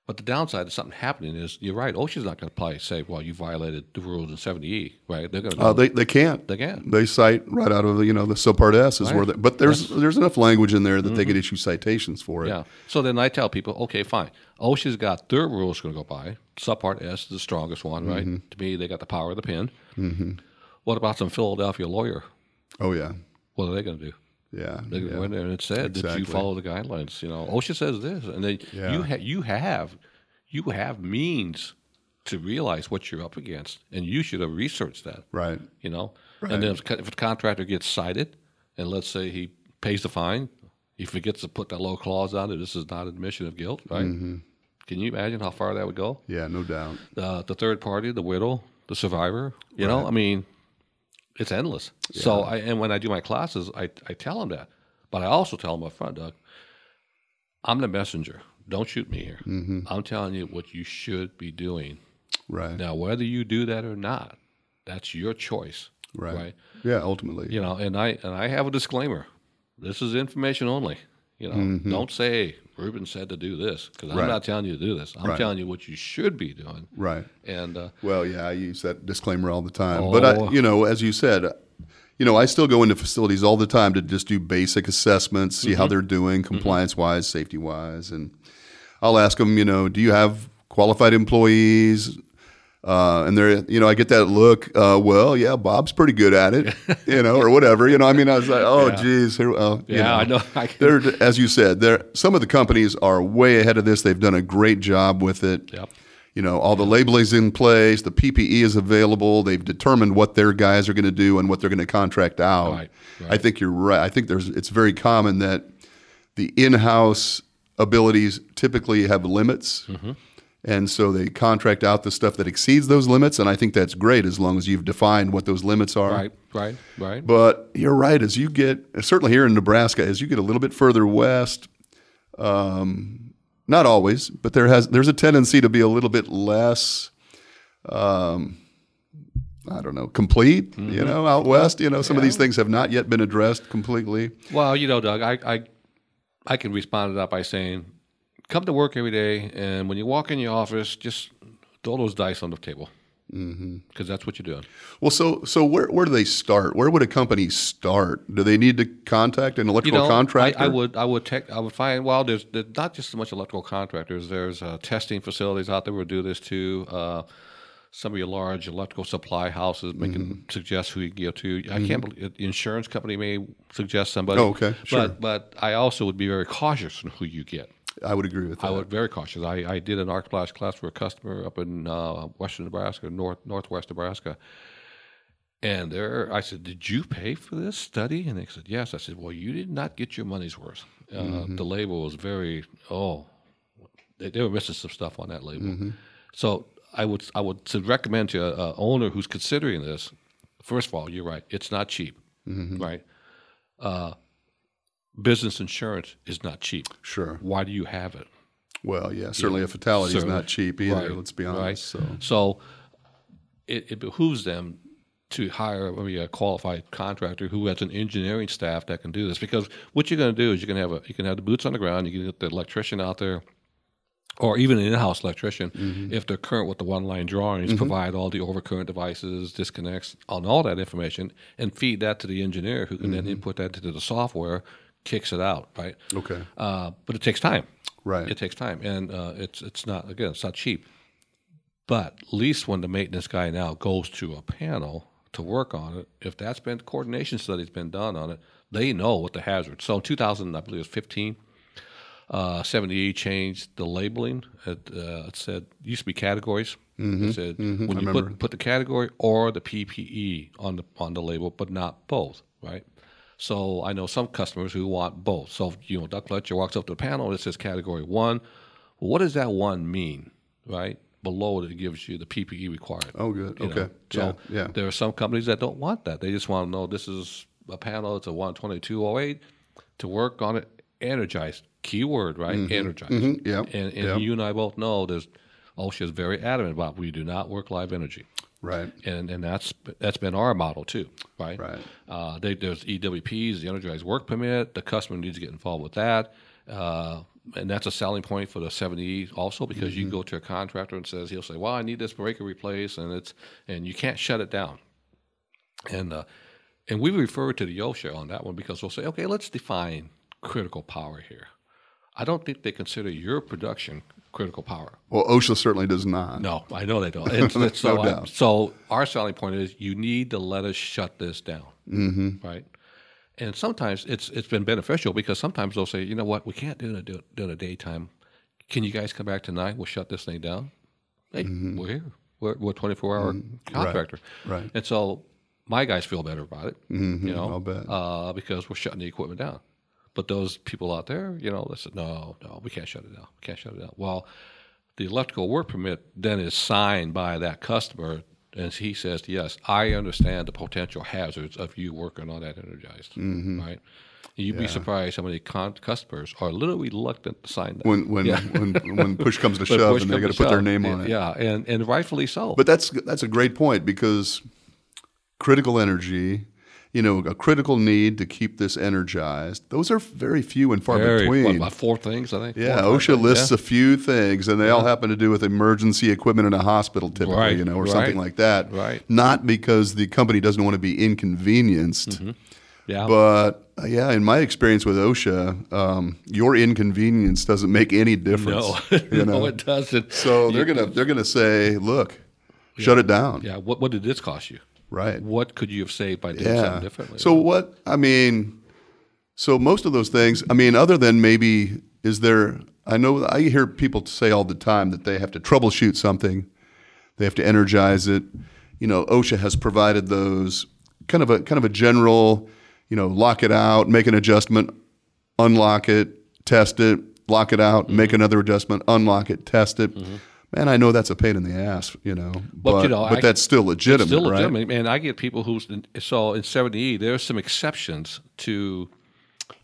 But the downside of something happening is, you're right, OSHA's not going to probably say, well, you violated the rules in seventy E, right? They're going to. Uh, they they can't. They can't. They cite right out of, you know, the subpart S is right. where they, but there's yes. there's enough language in there that mm-hmm. they could issue citations for it. Yeah. So then I tell people, okay, fine. OSHA's got their rules going to go by. Subpart S is the strongest one, right? Mm-hmm. To me, they got the power of the pen. Mm-hmm. What about some Philadelphia lawyer? Oh, yeah. What are they going to do? Yeah, they yeah. go in there and it said exactly. that you follow the guidelines. You know, OSHA says this, and they yeah. you ha- you have you have means to realize what you're up against, and you should have researched that, right? You know, right. and then if, if the contractor gets cited, and let's say he pays the fine, he forgets to put that little clause on it. This is not admission of guilt, right? Mm-hmm. Can you imagine how far that would go? Yeah, no doubt. Uh, the third party, the widow, the survivor. You right. know, I mean. It's endless. Yeah. So, I, and when I do my classes, I, I tell them that. But I also tell them up front, Doug, I'm the messenger. Don't shoot me here. Mm-hmm. I'm telling you what you should be doing. Right. Now, whether you do that or not, that's your choice. Right. right? Yeah, ultimately. You know, and I and I have a disclaimer. This is information only. You know, mm-hmm. don't say, Ruben said to do this, because I'm right. not telling you to do this. I'm right. telling you what you should be doing. Right. And uh, well, yeah, I use that disclaimer all the time. Oh. But, I, you know, as you said, you know, I still go into facilities all the time to just do basic assessments, see mm-hmm. how they're doing compliance-wise, mm-hmm. safety-wise. And I'll ask them, you know, do you have qualified employees? Uh, and they're, you know, I get that look, uh, well, yeah, Bob's pretty good at it, you know, or whatever, you know, I mean, I was like, oh, yeah. geez. Here, oh, yeah, you know. I know. I they're, as you said, they're, some of the companies are way ahead of this. They've done a great job with it. Yep. You know, all the labeling's in place, the P P E is available. They've determined what their guys are going to do and what they're going to contract out. Right, right. I think you're right. I think there's, it's very common that the in-house abilities typically have limits. Mm-hmm. And so they contract out the stuff that exceeds those limits, and I think that's great as long as you've defined what those limits are. Right, right, right. But you're right. As you get, certainly here in Nebraska, as you get a little bit further west, um, not always, but there has there's a tendency to be a little bit less, um, I don't know, complete, mm-hmm. you know, out west. You know, some yeah. of these things have not yet been addressed completely. Well, you know, Doug, I I, I can respond to that by saying, come to work every day, and when you walk in your office, just throw those dice on the table, because mm-hmm. that's what you're doing. Well, so so where where do they start? Where would a company start? Do they need to contact an electrical you know, contractor? I, I would I would tech, I would find well, there's, there's not just so much electrical contractors. There's uh, testing facilities out there who do this too. Uh, some of your large electrical supply houses may mm-hmm. can suggest who you go to. I mm-hmm. can't believe the insurance company may suggest somebody. Oh, okay, sure. But but I also would be very cautious on who you get. I would agree with that. I was very cautious. I, I did an arc flash class for a customer up in uh, western Nebraska, north northwest Nebraska. And there, I said, did you pay for this study? And they said, yes. I said, well, you did not get your money's worth. Uh, mm-hmm. The label was very, oh, they, they were missing some stuff on that label. Mm-hmm. So I would I would recommend to an owner who's considering this, first of all, you're right, it's not cheap, mm-hmm. right? Uh Business insurance is not cheap. Sure. Why do you have it? Well, yeah, certainly yeah. a fatality certainly. is not cheap either, right. let's be honest. Right. So, so it, it behooves them to hire I mean, a qualified contractor who has an engineering staff that can do this, because what you're going to do is you're going to have a, you can have the boots on the ground, you can get the electrician out there, or even an in-house electrician, mm-hmm. if they're current with the one-line drawings, mm-hmm. provide all the overcurrent devices, disconnects, on all that information, and feed that to the engineer who can mm-hmm. then input that into the software, kicks it out, right? Okay. Uh, but it takes time. Right. It takes time. And uh, it's it's not, again, it's not cheap. But at least when the maintenance guy now goes to a panel to work on it, if that's been, coordination study's been done on it, they know what the hazard. So in two thousand, I believe it was fifteen, uh, seventy E changed the labeling. It, uh, it said, it used to be categories. Mm-hmm. It said, mm-hmm. when I you put, put the category or the P P E on the on the label, but not both, right? So I know some customers who want both. So, you know, Doug Fletcher walks up to the panel and it says category one. Well, what does that one mean, right? Below it, it gives you the P P E required. Oh, good. Okay. Know? So yeah, yeah. there are some companies that don't want that. They just want to know this is a panel. It's a one twenty-two oh eight to work on it. Energized. Keyword, right? Mm-hmm. Energized. Mm-hmm. Yeah. And, and yeah. you and I both know there's OSHA is very adamant about we do not work live energy. Right, and and that's that's been our model too, right? Right. Uh, they, there's E W Ps, the Energized Work Permit. The customer needs to get involved with that, uh, and that's a selling point for the seventy E also, because mm-hmm. you can go to a contractor and says he'll say, "Well, I need this breaker replaced," and it's and you can't shut it down, and uh, and we refer to the OSHA on that one because we'll say, okay, let's define critical power here. I don't think they consider your production critical power. Well, OSHA certainly does not. No, I know they don't. It's, it's so, no doubt. So our selling point is you need to let us shut this down, mm-hmm. right? And sometimes it's it's been beneficial because sometimes they'll say, you know what, we can't do it in the daytime. Can you guys come back tonight? We'll shut this thing down. Hey, mm-hmm. we're here. We're, we're a twenty-four hour mm-hmm. contractor. Right, right. And so my guys feel better about it, mm-hmm. you know, I'll bet. Uh, because we're shutting the equipment down. But those people out there, you know, they said, no, no, we can't shut it down. We can't shut it down. Well, the electrical work permit then is signed by that customer, and he says, yes, I understand the potential hazards of you working on that energized, mm-hmm. right? You'd yeah. be surprised how many con- customers are a little reluctant to sign that. When when yeah. when, when push comes to shove and they got to put shove, their name and, on it. Yeah, and, and rightfully so. But that's that's a great point because critical energy – you know, a critical need to keep this energized. Those are very few and far very, between. What, about four things, I think? Yeah, OSHA lists yeah. a few things, and they yeah. all happen to do with emergency equipment in a hospital typically, right. you know, or right. something like that. Right. Not because the company doesn't want to be inconvenienced. Mm-hmm. Yeah. But, uh, yeah, in my experience with OSHA, um, your inconvenience doesn't make any difference. No, you know? No it doesn't. So they're going to they're gonna say, look, yeah. shut it down. Yeah, what, what did this cost you? Right. What could you have saved by doing yeah. something differently? So what, I mean, so most of those things, I mean, other than maybe, is there, I know I hear people say all the time that they have to troubleshoot something. They have to energize it. You know, OSHA has provided those kind of a, kind of a general, you know, lock it out, make an adjustment, unlock it, test it, lock it out, mm-hmm. make another adjustment, unlock it, test it. Mm-hmm. And I know that's a pain in the ass, you know, but, well, you know, but I, that's still legitimate, still right? Legitimate. And I get people who saw in seventy E, there are some exceptions to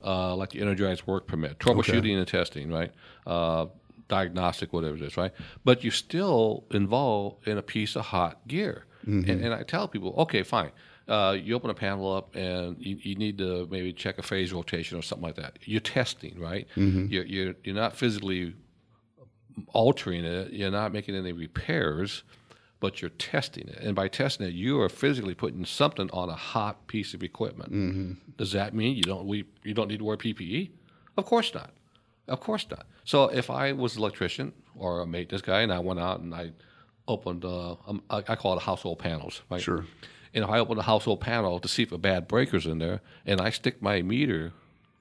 uh, like the energized work permit, troubleshooting okay. and testing, right? Uh, diagnostic, whatever it is, right? But you're still involved in a piece of hot gear. Mm-hmm. And, and I tell people, okay, fine. Uh, you open a panel up and you, you need to maybe check a phase rotation or something like that. You're testing, right? Mm-hmm. You're, you're, you're not physically altering it. You're not making any repairs, but you're testing it. And by testing it, you are physically putting something on a hot piece of equipment. Mm-hmm. Does that mean you don't we, you don't need to wear P P E? Of course not. Of course not. So if I was an electrician or a maintenance guy and I went out and I opened, uh, um, I, I call it household panels, right? Sure. And if I open the household panel to see if a bad breaker's in there, and I stick my meter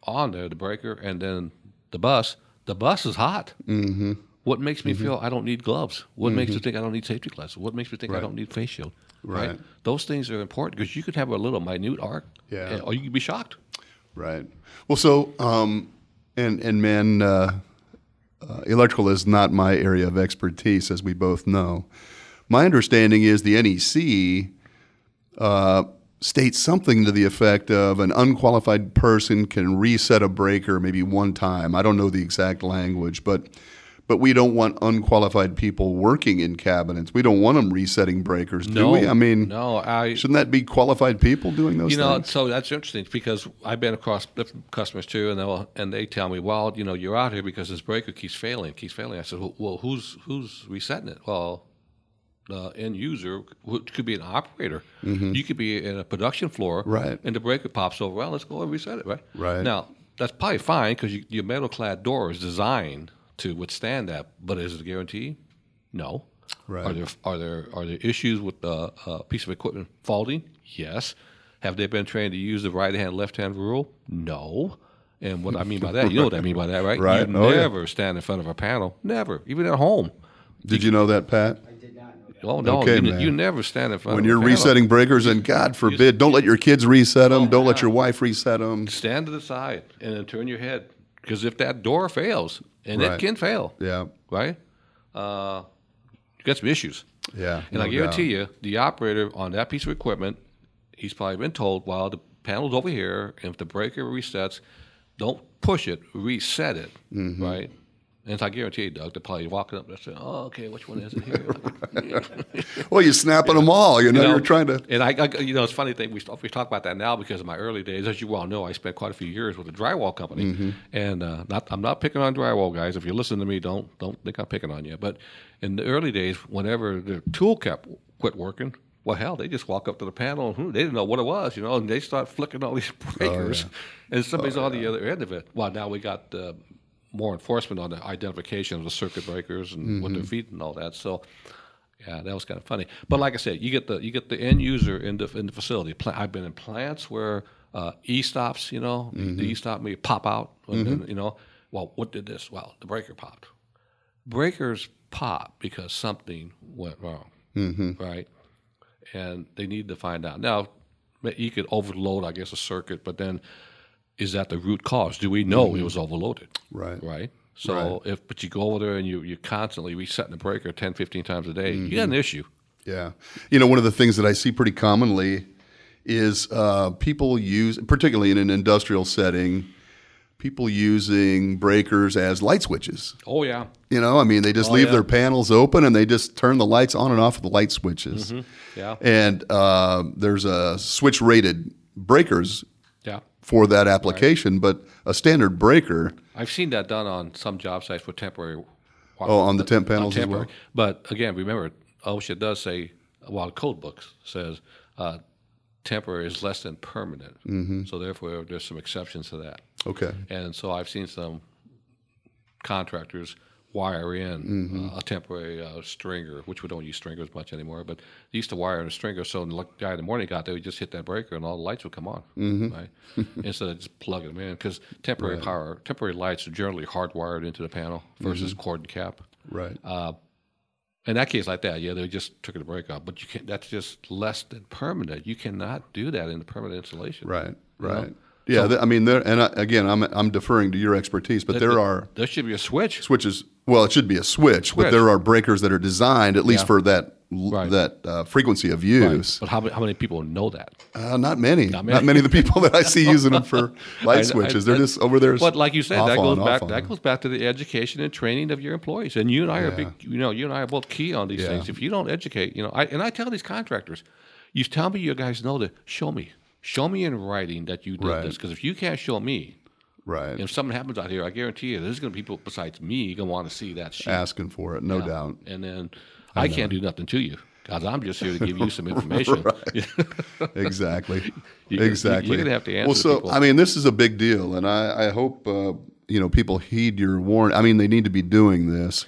on there, the breaker, and then the bus, the bus is hot. Mm-hmm. What makes me mm-hmm. feel I don't need gloves? What mm-hmm. makes me think I don't need safety glasses? What makes me think right. I don't need face shield? Right. right. Those things are important because you could have a little minute arc, yeah. and, or you could be shocked. Right. Well, so, um, and, and man, uh, uh, electrical is not my area of expertise, as we both know. My understanding is the N E C... Uh, states something to the effect of an unqualified person can reset a breaker maybe one time. I don't know the exact language, but but we don't want unqualified people working in cabinets. We don't want them resetting breakers, do no, we? I mean, no, I, shouldn't that be qualified people doing those things? You know, things? So that's interesting because I've been across different customers too, and they'll and they tell me, well, you know, you're out here because this breaker keeps failing, keeps failing. I said, well, who's who's resetting it? Well, Uh, end user, who could be an operator. Mm-hmm. You could be in a production floor, right. and the breaker pops over. Well, let's go and reset it, right? Right. Now, that's probably fine because you, your metal-clad door is designed to withstand that, but is it a guarantee? No. Right. Are there are there, are there issues with uh, a piece of equipment faulting? Yes. Have they been trained to use the right-hand, left-hand rule? No. And what I mean by that, you know what I mean by that, right? Right. You oh, never yeah. stand in front of a panel. Never. Even at home. Did you, you know that, Pat? I did not know. Oh, no, okay, you, you never stand in front when of when you're resetting breakers, and God forbid, you, don't you, let your kids reset them. Oh, don't yeah. let your wife reset them. Stand to the side and then turn your head, because if that door fails, and right. it can fail, yeah, right, uh, you got some issues. Yeah, and no I guarantee doubt. you, the operator on that piece of equipment, he's probably been told, "Well, the panel's over here, and if the breaker resets, don't push it, reset it," mm-hmm. right. And I guarantee you, Doug, they're probably walking up and saying, oh, okay, which one is it here? Well, you're snapping yeah. them all. You know, you know, you're trying to. And, I, I, you know, it's funny thing. We, we talk about that now because of my early days. As you well know, I spent quite a few years with a drywall company. Mm-hmm. And uh, not, I'm not picking on drywall guys. If you listen to me, don't don't think I'm picking on you. But in the early days, whenever the tool cap quit working, well, hell, they just walk up to the panel, and they didn't know what it was, you know, and they start flicking all these breakers. Oh, yeah. And somebody's oh, on yeah. the other end of it. Well, now we got the. Uh, more enforcement on the identification of the circuit breakers and mm-hmm. what they're feeding and all that. So, yeah, that was kind of funny. But like I said, you get the you get the end user in the in the facility. Pla- I've been in plants where uh, e-stops, you know, mm-hmm. the e-stop may pop out. And, mm-hmm. and, you know, well, what did this? Well, the breaker popped. Breakers pop because something went wrong, mm-hmm. right? And they need to find out. Now, you could overload, I guess, a circuit, but then. Is that the root cause? Do we know mm-hmm. it was overloaded? Right. Right? So right. if but you go over there and you, you're constantly resetting the breaker ten, fifteen times a day, mm-hmm. you got an issue. Yeah. You know, one of the things that I see pretty commonly is uh, people use, particularly in an industrial setting, people using breakers as light switches. Oh, yeah. You know, I mean, they just oh, leave yeah. their panels open and they just turn the lights on and off with the light switches. Mm-hmm. Yeah. And uh, there's a switch-rated breakers yeah. for that application, right. but a standard breaker. I've seen that done on some job sites for temporary. Oh, on the temp panels as well? But again, remember, OSHA does say, well, the code book says uh, temporary is less than permanent. Mm-hmm. So therefore, there's some exceptions to that. Okay. And so I've seen some contractors wire in mm-hmm. uh, a temporary uh, stringer, which we don't use stringers much anymore, but they used to wire in a stringer, so the guy in the morning got there, he just hit that breaker and all the lights would come on, mm-hmm. right? Instead of just plugging them in, because temporary right. power, temporary lights are generally hardwired into the panel versus mm-hmm. cord and cap. Right. Uh, in that case like that, yeah, they just took the break off, but you can't, that's just less than permanent. You cannot do that in the permanent installation. Right, right. You know? Yeah, so, I mean, there, and I, again, I'm I'm deferring to your expertise, but there, there are there should be a switch switches Well, it should be a switch, but there are breakers that are designed at least yeah. for that right. that uh, frequency of use. Right. But how many, how many people know that? Uh, not many. Not many. Not many of the people that I see using them for light I, switches. I, I, They're just over there. But like you said, that goes on, back. That goes back to the education and training of your employees. And you and I yeah. are big. You know, you and I are both key on these yeah. things. If you don't educate, you know, I, and I tell these contractors, you tell me you guys know this. Show me, show me in writing that you did right. this. Because if you can't show me. Right. And if something happens out here, I guarantee you, there's going to be people besides me going to want to see that shit. Asking for it, no yeah. doubt. And then I, I can't do nothing to you because I'm just here to give you some information. exactly. you, exactly. You're going to have to answer. Well, so people. I mean, this is a big deal, and I, I hope uh, you know people heed your warning. I mean, they need to be doing this.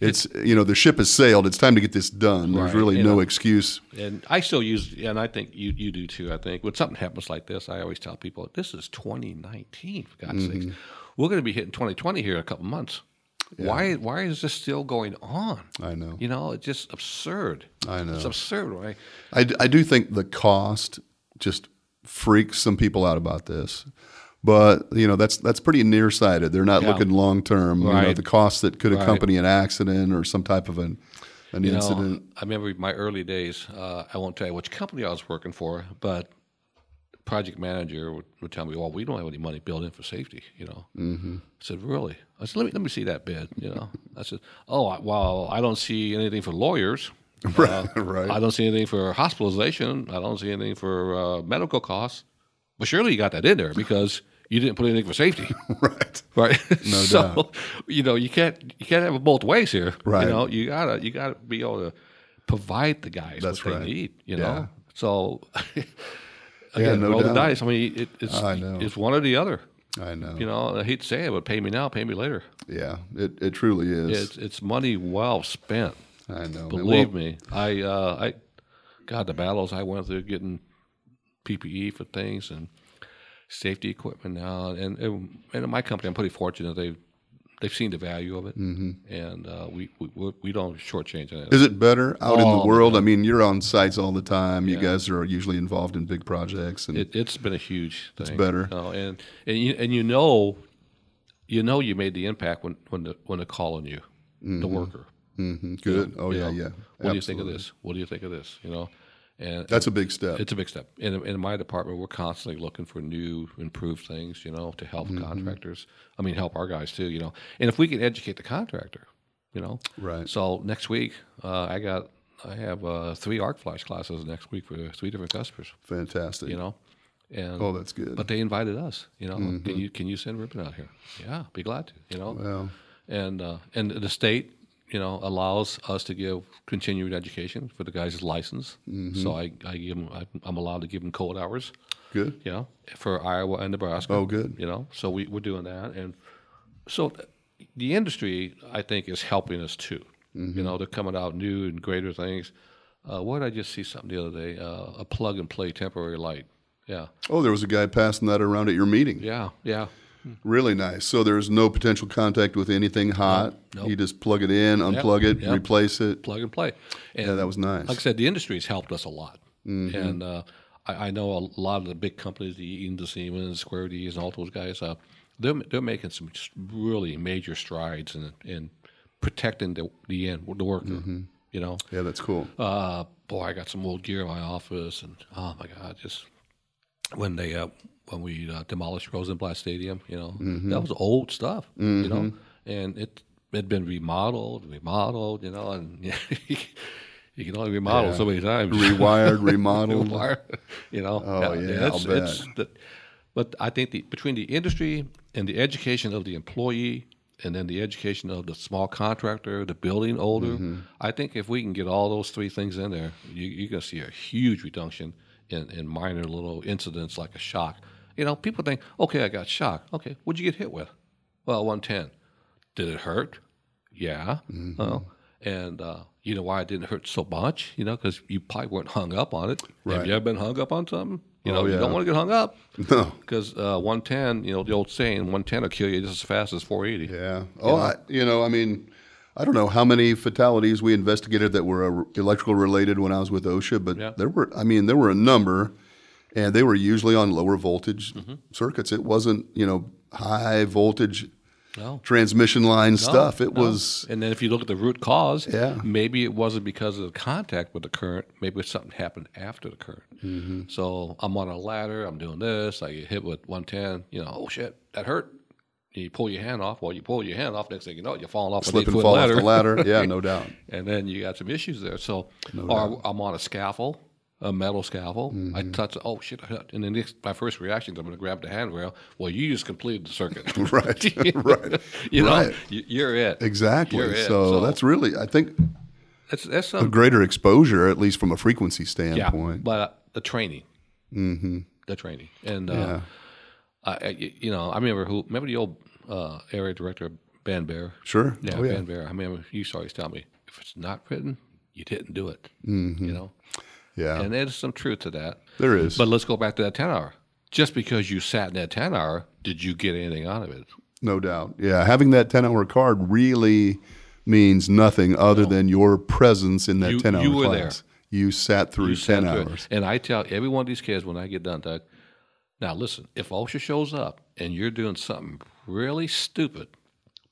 It's, it's you know the ship has sailed. It's time to get this done. Right. There's really and no I'm, excuse. And I still use, and I think you you do too. I think when something happens like this, I always tell people, "This is twenty nineteen. For God's mm-hmm. sakes, we're going to be hitting twenty twenty here in a couple months. Yeah. Why why is this still going on? I know. You know, it's just absurd. I know. It's absurd, right? I I do think the cost just freaks some people out about this. But you know that's that's pretty nearsighted. They're not yeah. looking long term. Right. You know, the costs that could accompany right. an accident or some type of an an you incident. Know, I remember my early days. Uh, I won't tell you which company I was working for, but the project manager would, would tell me, "Well, we don't have any money built in for safety." You know, mm-hmm. I said, "Really?" I said, "Let me let me see that bid." You know, I said, "Oh, well, I don't see anything for lawyers." Uh, right. I don't see anything for hospitalization. I don't see anything for uh, medical costs. But surely you got that in there because you didn't put anything for safety, right? Right. No so, doubt. So you know you can't you can't have it both ways here. Right. You know you gotta you gotta be able to provide the guys That's what right. they need. You yeah. know. So again, yeah, no roll doubt. The dice. I mean, it, it's I it's one or the other. I know. You know, I hate to say it, but pay me now, pay me later. Yeah, it it truly is. It's it's money well spent. I know. Believe well, me, I uh, I, God, the battles I went through getting P P E for things and safety equipment now, and and, and in my company, I'm pretty fortunate they've they've seen the value of it, mm-hmm. and uh, we we we don't shortchange it. Is it better out oh, in the world? Man. I mean, you're on sites all the time. Yeah. You guys are usually involved in big projects, and it, it's been a huge thing. It's better, you know, and and you and you know, you know, you made the impact when when the when they're calling you, mm-hmm. the worker. Mm-hmm. Good. You know, oh yeah, know, yeah. What Absolutely. do you think of this? What do you think of this? You know. And that's a big step. It's a big step. In, in my department, we're constantly looking for new, improved things, you know, to help mm-hmm. contractors. I mean, help our guys too, you know. And if we can educate the contractor, you know. Right. So next week, uh, I got, I have uh, three arc flash classes next week for three different customers. Fantastic. You know. And, oh, that's good. But they invited us, you know. Mm-hmm. Can you can you send Ruben out here? Yeah, be glad to, you know. Well. And uh, and the state. You know, allows us to give continued education for the guy's license. Mm-hmm. So I, I give him, I, I'm allowed to give him code hours. Good. You know, for Iowa and Nebraska. Oh, good. You know, so we, we're doing that. And so th- the industry, I think, is helping us too. Mm-hmm. You know, they're coming out new and greater things. Uh, what did I just see something the other day? Uh, a plug and play temporary light. Yeah. Oh, there was a guy passing that around at your meeting. Yeah, yeah. Really nice. So there's no potential contact with anything hot. Nope. You just plug it in, unplug yep. it, yep. replace it. Plug and play. And yeah, that was nice. Like I said, the industry has helped us a lot. Mm-hmm. And uh, I, I know a lot of the big companies, the Eaton, the Siemens, Square D, and all those guys, uh, they're, they're making some really major strides in, in protecting the, the end, the worker. Mm-hmm. You know? Yeah, that's cool. Uh, boy, I got some old gear in my office, and oh my God, just when they... Uh, When we uh, demolished Rosenblatt Stadium, you know, mm-hmm. that was old stuff, mm-hmm. you know, and it had been remodeled, remodeled, you know, and yeah, you can only remodel yeah. so many times. Rewired, remodeled, Rewired, you know. Oh yeah, yeah it's, I'll bet. It's the, but I think the, between the industry and the education of the employee, and then the education of the small contractor, the building owner, mm-hmm. I think if we can get all those three things in there, you, you're going to see a huge reduction in, in minor little incidents like a shock. You know, people think, okay, I got shocked. Okay, what'd you get hit with? Well, one ten. Did it hurt? Yeah. Mm-hmm. Uh, and uh, you know why it didn't hurt so much? You know, because you probably weren't hung up on it. Right. Have you ever been hung up on something? You know, oh, yeah. you don't want to get hung up. No. Because uh, one ten, you know, the old saying, one ten will kill you just as fast as four eighty. Yeah. Oh, you know, I, you know, I mean... I don't know how many fatalities we investigated that were electrical related when I was with OSHA, but yeah. there were, I mean, there were a number, and they were usually on lower voltage mm-hmm. circuits. It wasn't, you know, high voltage no. transmission line no, stuff. It no. was, and then if you look at the root cause, yeah. maybe it wasn't because of the contact with the current. Maybe something happened after the current. Mm-hmm. So I'm on a ladder. I'm doing this. I get hit with one ten. You know, oh shit, that hurt. And you pull your hand off. Well, you pull your hand off. Next thing you know, you're falling off. Slip an and fall ladder. off the ladder. Yeah, no doubt. And then you got some issues there. So, no or I'm on a scaffold. A metal scaffold. Mm-hmm. I touch. Oh shit! And then next, my first reaction is I'm going to grab the handrail. Well, you just completed the circuit. right, right. you know, right. you're it. Exactly. You're it. So, so that's really, I think, that's that's some, a greater exposure, at least from a frequency standpoint. Yeah, but uh, the training, mm-hmm. the training, and uh, yeah. I, you know, I remember who. Remember the old uh, area director, Ben Bear. Sure. Yeah, oh, yeah, Ben Bear. I mean, he used to always tell me, if it's not written, you didn't do it. Mm-hmm. You know. Yeah. And there's some truth to that. There is. But let's go back to that ten hour. Just because you sat in that ten hour, did you get anything out of it? No doubt. Yeah. Having that ten hour card really means nothing other no. than your presence in that ten hour class. You were class. there. You sat through you sat ten through hours. It. And I tell every one of these kids when I get done, Doug, now listen, if OSHA shows up and you're doing something really stupid,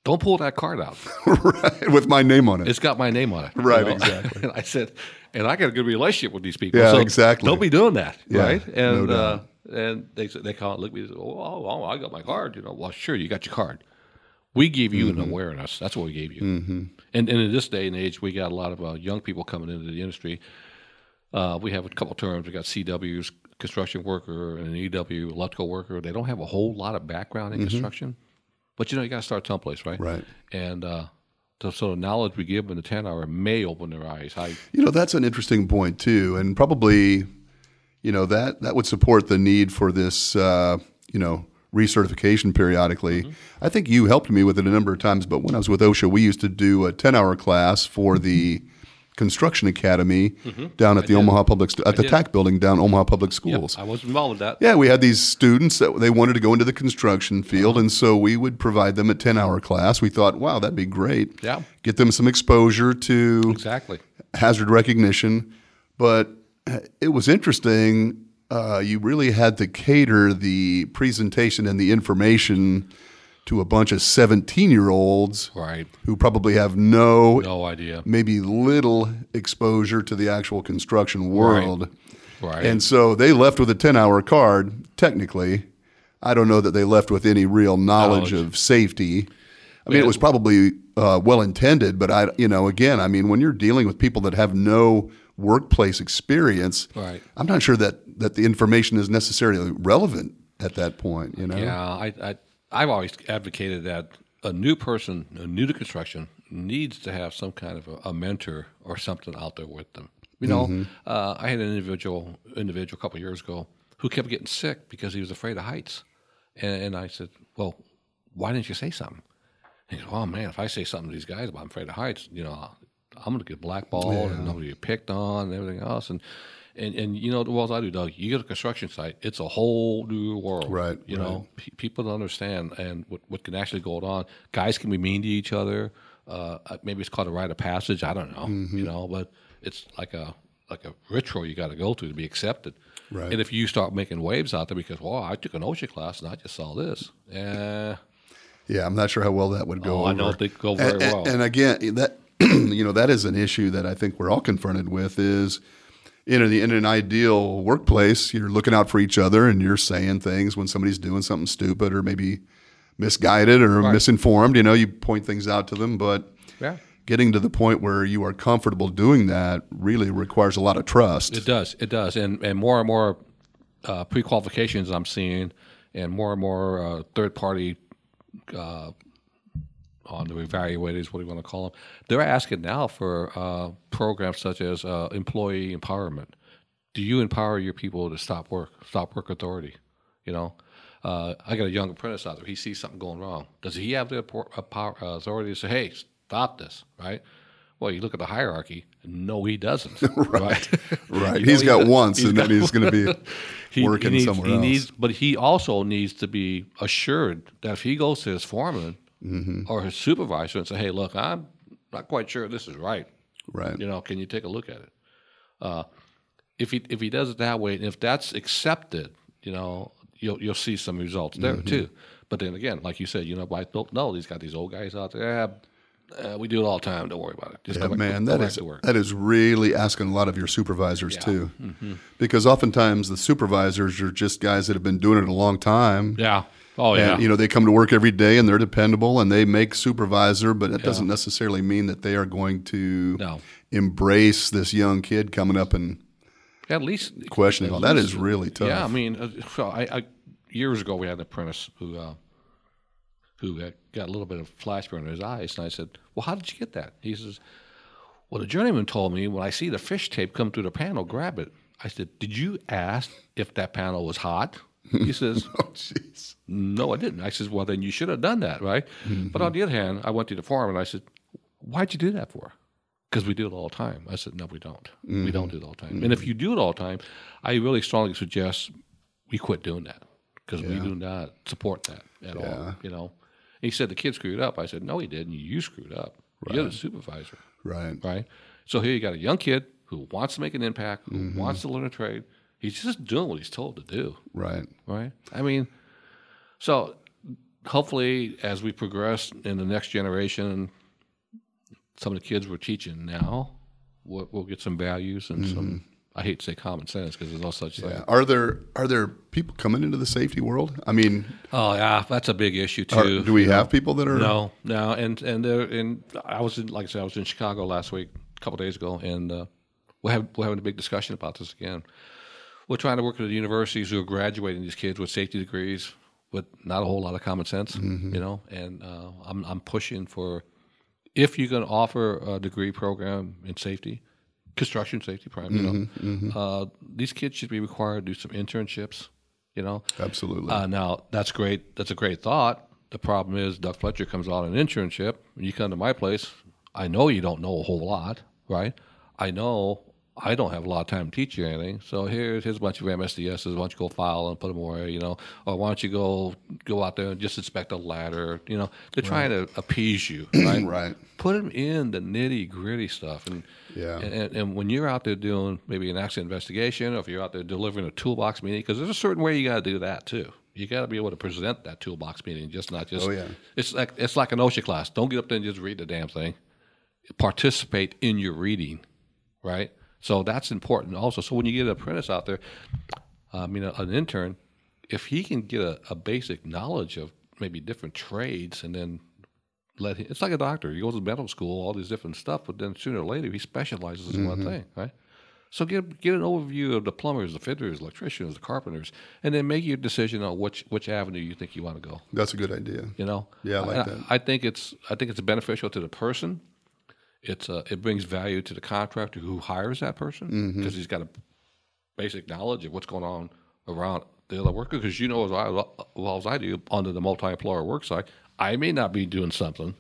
don't pull that card out. right, with my name on it. It's got my name on it. Right, you know? Exactly. And I said, and I got a good relationship with these people. Yeah, so exactly. Don't be doing that, yeah, right? And no uh, and they they can't look at me and say, oh, oh, I got my card. You know, well, sure, you got your card. We give you mm-hmm. an awareness. That's what we gave you. Mm-hmm. And, and in this day and age, we got a lot of uh, young people coming into the industry. Uh, we have a couple terms. We got C Ws, construction worker, and an E W, electrical worker. They don't have a whole lot of background in mm-hmm. construction. But, you know, you got to start someplace, right? Right. And uh, so, so the knowledge we give in the ten-hour may open their eyes. I, you know, that's an interesting point, too. And probably, you know, that, that would support the need for this, uh, you know, recertification periodically. Mm-hmm. I think you helped me with it a number of times. But when I was with OSHA, we used to do a ten-hour class for the Construction Academy mm-hmm. down at I the did. Omaha Public St- at I the did. T A C building down Omaha Public Schools. Yep, I was involved with that. Yeah, we had these students that they wanted to go into the construction field, yeah. and so we would provide them a ten-hour class. We thought, wow, that'd be great. Yeah, get them some exposure to exactly hazard recognition. But it was interesting. Uh, you really had to cater the presentation and the information to a bunch of seventeen-year-olds right. who probably have no, no idea, maybe little exposure to the actual construction world. Right. Right. And so they left with a ten-hour card, technically. I don't know that they left with any real knowledge, knowledge. of safety. I mean, it was probably uh, well-intended, but, I, you know, again, I mean, when you're dealing with people that have no workplace experience, right. I'm not sure that, that the information is necessarily relevant at that point, you know? Yeah, I... I I've always advocated that a new person, new to construction, needs to have some kind of a, a mentor or something out there with them. You know, mm-hmm. uh, I had an individual individual a couple of years ago who kept getting sick because he was afraid of heights. And, and I said, well, why didn't you say something? And he said, oh, man, if I say something to these guys about I'm afraid of heights, you know, I'm going to get blackballed yeah. and I'm going to get picked on and everything else. And, And, and you know, the walls I do, Doug, you go to a construction site, it's a whole new world. Right. You right. know, p- people don't understand and what, what can actually go on. Guys can be mean to each other. Uh, maybe it's called a rite of passage. I don't know, mm-hmm. you know, but it's like a like a ritual you got to go through to be accepted. Right. And if you start making waves out there because, well, I took an OSHA class and I just saw this. Uh, yeah, I'm not sure how well that would go oh, over. I don't think it would go very and, well. And, and again, that you know, that is an issue that I think we're all confronted with is, In an, in an ideal workplace, you're looking out for each other and you're saying things when somebody's doing something stupid or maybe misguided or right. misinformed. You know, you point things out to them. But yeah. getting to the point where you are comfortable doing that really requires a lot of trust. It does. It does. And and more and more uh, pre-qualifications I'm seeing and more and more uh, third-party uh, on the evaluators, what do you want to call them? They're asking now for uh, programs such as uh, employee empowerment. Do you empower your people to stop work, stop work authority? You know, uh, I got a young apprentice out there. He sees something going wrong. Does he have the authority to say, hey, stop this, right? Well, you look at the hierarchy. No, he doesn't. right, right. right. He's got once, and then he's going to be working he needs, somewhere he else. Needs, but he also needs to be assured that if he goes to his foreman, Mm-hmm. or his supervisor and say, hey, look, I'm not quite sure this is right. Right. You know, can you take a look at it? Uh, if he if he does it that way, and if that's accepted, you know, you'll you'll see some results there mm-hmm. too. But then again, like you said, you know, like, no, these got these old guys out there. Uh, we do it all the time. Don't worry about it. Just yeah, back, man, that is to work. That is really asking a lot of your supervisors yeah. too, mm-hmm. because oftentimes the supervisors are just guys that have been doing it a long time. Yeah. Oh yeah. And, you know, they come to work every day and they're dependable and they make supervisor, but it yeah. doesn't necessarily mean that they are going to no. embrace this young kid coming up and at least questioning. At least, that is really tough. Yeah. I mean, so I, I years ago we had an apprentice who. Uh, who got a little bit of flashburn in his eyes, and I said, well, how did you get that? He says, well, the journeyman told me when I see the fish tape come through the panel, grab it. I said, did you ask if that panel was hot? He says, oh, geez. No, I didn't. I says, well, then you should have done that, right? Mm-hmm. But on the other hand, I went to the farm, and I said, why'd you do that for? Because we do it all the time. I said, no, we don't. Mm-hmm. We don't do it all the time. Mm-hmm. And if you do it all the time, I really strongly suggest we quit doing that because yeah. we do not support that at yeah. all, you know. He said, the kid screwed up. I said, no, he didn't. You screwed up. Right. You're the supervisor. Right. Right. So here you got a young kid who wants to make an impact, who mm-hmm. wants to learn a trade. He's just doing what he's told to do. Right. Right. I mean, so hopefully as we progress in the next generation, some of the kids we're teaching now, we'll, we'll get some values and mm-hmm. some, I hate to say common sense because there's no such yeah. thing. Are there are there people coming into the safety world? I mean, oh yeah, that's a big issue too. Are, do we have know? people that are no, no, and and there and I was in, like I said, I was in Chicago last week, a couple of days ago, and uh, we're having we're having a big discussion about this again. We're trying to work with the universities who are graduating these kids with safety degrees, with not a whole lot of common sense, mm-hmm. you know. And uh, I'm I'm pushing for if you're going to offer a degree program in safety. Construction safety prime, you know. Mm-hmm, mm-hmm. Uh, these kids should be required to do some internships, you know. Absolutely. Uh, now, that's great. That's a great thought. The problem is Doug Fletcher comes on an internship. When you come to my place, I know you don't know a whole lot, right? I know I don't have a lot of time to teach you anything. So here's, here's a bunch of M S D Ss. Why don't you go file and put them away, you know. Or why don't you go go out there and just inspect a ladder, you know. They're right. trying to appease you, right? Right. Put them in the nitty-gritty stuff. And, yeah. and, and and when you're out there doing maybe an accident investigation or if you're out there delivering a toolbox meeting, because there's a certain way you got to do that too. You got to be able to present that toolbox meeting, just not just – oh, yeah. It's like, it's like an OSHA class. Don't get up there and just read the damn thing. Participate in your reading, right? So that's important also. So when you get an apprentice out there, I mean, an intern, if he can get a, a basic knowledge of maybe different trades and then – Let him, it's like a doctor. He goes to medical school, all these different stuff, but then sooner or later he specializes in mm-hmm. one thing, right? So get get an overview of the plumbers, the fitters, electricians, the carpenters, and then make your decision on which which avenue you think you want to go. That's a good idea. You know, yeah, I like I, that. I think it's I think it's beneficial to the person. It's uh, it brings value to the contractor who hires that person because mm-hmm. he's got a basic knowledge of what's going on around the other worker. Because you know as I, well as I do under the multi-employer work site. I may not be doing something,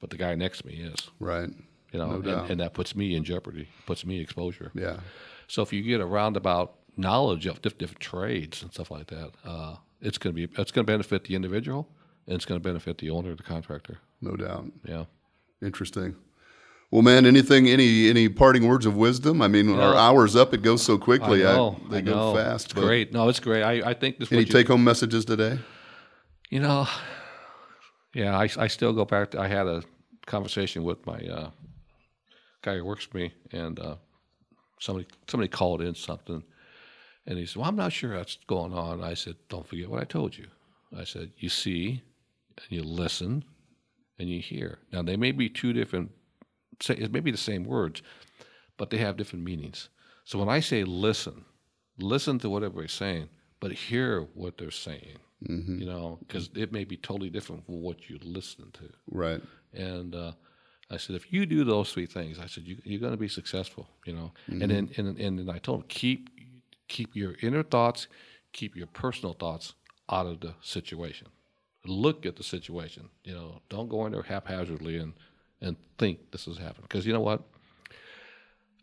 but the guy next to me is. Right. You know, no and, and that puts me in jeopardy, puts me in exposure. Yeah. So if you get a roundabout knowledge of diff- different trades and stuff like that, uh, it's going to be it's going to benefit the individual and it's going to benefit the owner, the contractor. No doubt. Yeah. Interesting. Well, man, anything, any any parting words of wisdom? I mean, yeah. our hour's up. It goes so quickly. I know. I, they I know. go fast. It's great. No, it's great. I, I think this. Any take-home you, messages today? You know. Yeah, I, I still go back to, I had a conversation with my uh, guy who works for me, and uh, somebody somebody called in something, and he said, well, I'm not sure what's going on. I said, don't forget what I told you. I said, you see, and you listen, and you hear. Now, they may be two different, say, it may be the same words, but they have different meanings. So when I say listen, listen to whatever he's saying, but hear what they're saying. Mm-hmm. You know, because it may be totally different from what you listen to. Right. And uh, I said, if you do those three things, I said, you, you're going to be successful. You know, mm-hmm. and then and, and then I told him keep keep your inner thoughts, keep your personal thoughts out of the situation. Look at the situation. You know, don't go in there haphazardly and and think this has happened. Because you know what?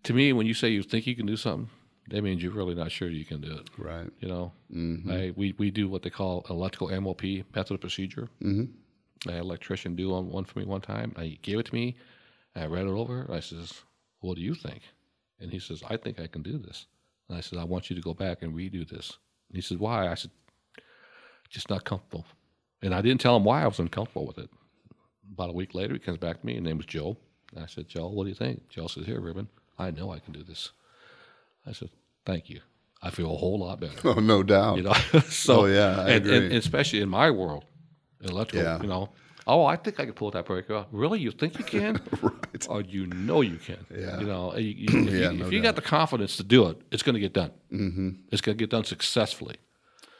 To me, when you say you think you can do something. That means you're really not sure you can do it. Right. You know, mm-hmm. I, we, we do what they call electrical M O P, method of procedure. Mm-hmm. I had an electrician do one, one for me one time. I gave it to me. I read it over. I says, what do you think? And he says, I think I can do this. And I said, I want you to go back and redo this. And he says, why? I said, just not comfortable. And I didn't tell him why I was uncomfortable with it. About a week later, he comes back to me. His name was Joel. And I said, Joel, what do you think? Joel says, here, Ruben, I know I can do this. I said, thank you. I feel a whole lot better. Oh, no doubt. You know, so oh, yeah, I and, agree. And especially in my world, electrical, yeah. you know. Oh, I think I can pull that breaker out. Really? You think you can? Right. Or you know you can. Yeah. You know, you, you, if, yeah, you, no if you got the confidence to do it, it's going to get done. Mm-hmm. It's going to get done successfully.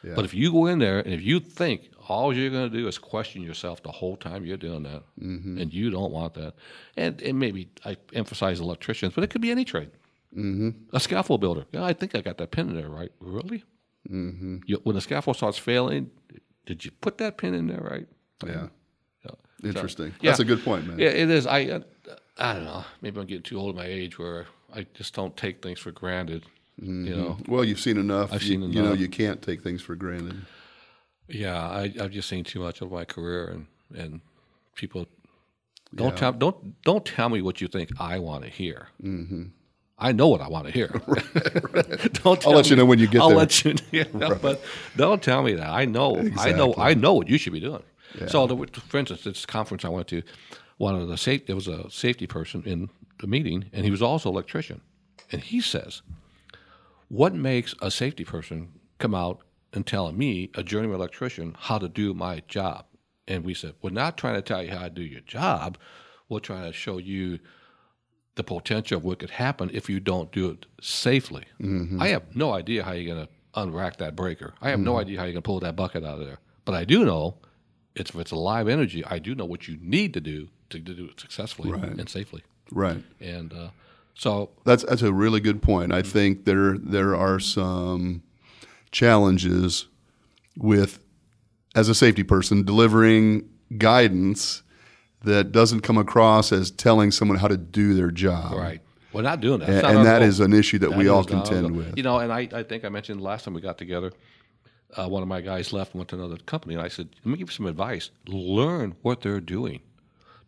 Yeah. But if you go in there and if you think all you're going to do is question yourself the whole time you're doing that, mm-hmm. and you don't want that, and, and maybe I emphasize electricians, but it could be any trade. Mm-hmm. A scaffold builder. Yeah, I think I got that pin in there, right? Really? Mm-hmm. You, when the scaffold starts failing, did you put that pin in there, right? Yeah. So, Interesting. So, yeah. That's a good point, man. Yeah, it is. I, I, I don't know. Maybe I'm getting too old at my age where I just don't take things for granted. Mm-hmm. You know, well, you've seen enough. I've you, seen enough. You know, you can't take things for granted. Yeah, I, I've just seen too much of my career, and, and people don't yeah. tell don't don't tell me what you think I want to hear. Mm-hmm. I know what I want to hear. Right, right. don't tell I'll let me, you know when you get I'll there. I'll let you know, right. But don't tell me that. I know. Exactly. I know. I know what you should be doing. Yeah. So, the, for instance, this conference I went to, one of the safe, there was a safety person in the meeting, and he was also an electrician, and he says, what makes a safety person come out and tell me, a journeyman electrician, how to do my job? And we said, we're not trying to tell you how to do your job. We're trying to show you the potential of what could happen if you don't do it safely. Mm-hmm. I have no idea how you're going to unrack that breaker. I have mm-hmm. no idea how you're going to pull that bucket out of there. But I do know it's, if it's a live energy, I do know what you need to do to, to do it successfully right. and safely. Right. And uh, so that's that's a really good point. I mm-hmm. think there there are some challenges with, as a safety person, delivering guidance that doesn't come across as telling someone how to do their job. Right. We're not doing that. That's and not that goal. Is an issue that, that we all contend with. You know, and I, I think I mentioned last time we got together, uh, one of my guys left and went to another company, and I said, let me give you some advice. Learn what they're doing.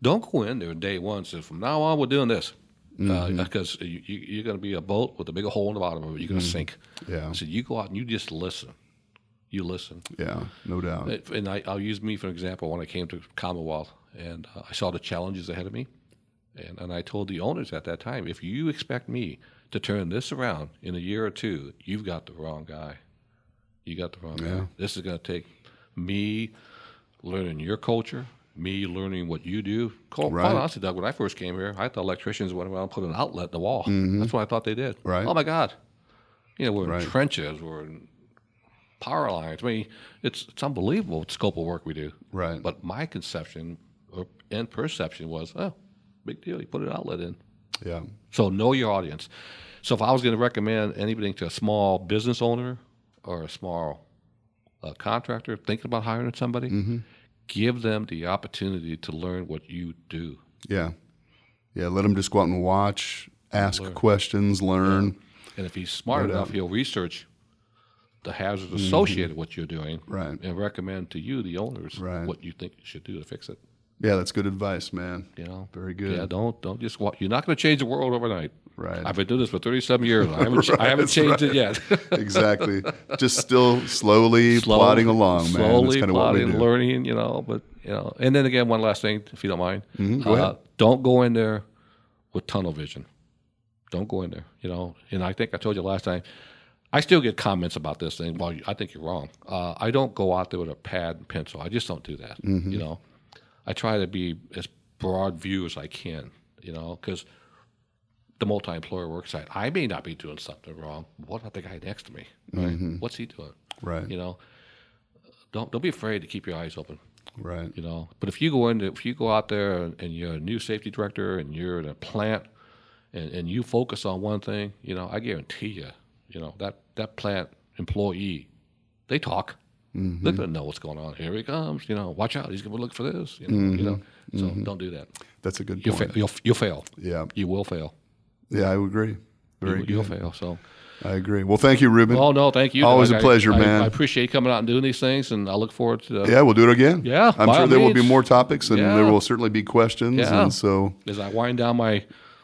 Don't go in there day one and say, from now on, we're doing this. Mm-hmm. Uh, because you, you, you're going to be a boat with a big hole in the bottom of it. You're going to mm-hmm. sink. Yeah. So you go out and you just listen. You listen. Yeah, no doubt. And I, I'll use me for example. When I came to Commonwealth, and uh, I saw the challenges ahead of me, and, and I told the owners at that time, if you expect me to turn this around in a year or two, you've got the wrong guy. You got the wrong yeah. guy. This is going to take me learning your culture, me learning what you do. Call, right. Quite honestly, Doug, when I first came here, I thought electricians went around and put an outlet in the wall. Mm-hmm. That's what I thought they did. Right. Oh, my God. You know, we're right. in trenches. We're in power lines. I mean, it's it's unbelievable the scope of work we do. Right. But my conception or, and perception was, oh, big deal. You put an outlet in. Yeah. So know your audience. So if I was going to recommend anything to a small business owner or a small uh, contractor thinking about hiring somebody, mm-hmm. give them the opportunity to learn what you do. Yeah. Yeah, let them just go out and watch, ask learn. questions, learn. Yeah. And if he's smart enough, he'll research the hazards mm-hmm. associated with what you're doing right. and recommend to you, the owners, right. what you think you should do to fix it. Yeah, that's good advice, man. You know, very good. Yeah, don't don't just walk. You're not going to change the world overnight. Right. I've been doing this for thirty-seven years. I haven't right, I haven't changed right. it yet. Exactly. Just still slowly, slowly plodding along, slowly man. Slowly plodding, what we do. Learning. You know, but you know. And then again, one last thing, if you don't mind. Mm-hmm. Go uh, ahead. Don't go in there with tunnel vision. Don't go in there. You know. And I think I told you last time. I still get comments about this thing. Well, I think you're wrong. Uh, I don't go out there with a pad and pencil. I just don't do that. Mm-hmm. You know. I try to be as broad view as I can, you know, because the multi-employer work site, I may not be doing something wrong. What about the guy next to me? Right? Mm-hmm. What's he doing? Right. You know, don't don't be afraid to keep your eyes open. Right. You know, but if you go into if you go out there and, and you're a new safety director and you're in a plant and, and you focus on one thing, you know, I guarantee you, you know, that that plant employee, they talk. Mm-hmm. They're going to know what's going on. Here he comes. You know, watch out. He's going to look for this. You know, mm-hmm. you know. So mm-hmm. don't do that. That's a good you'll point. Fa- you'll, you'll fail. Yeah. You will fail. Yeah, I would agree. Very you, good. You'll fail. So. I agree. Well, thank you, Ruben. Oh, no, thank you. Always like, a pleasure, I, man. I, I appreciate coming out and doing these things, and I look forward to uh, yeah, we'll do it again. Yeah. I'm sure there means. will be more topics, and yeah. there will certainly be questions. Yeah. And so. As I wind down my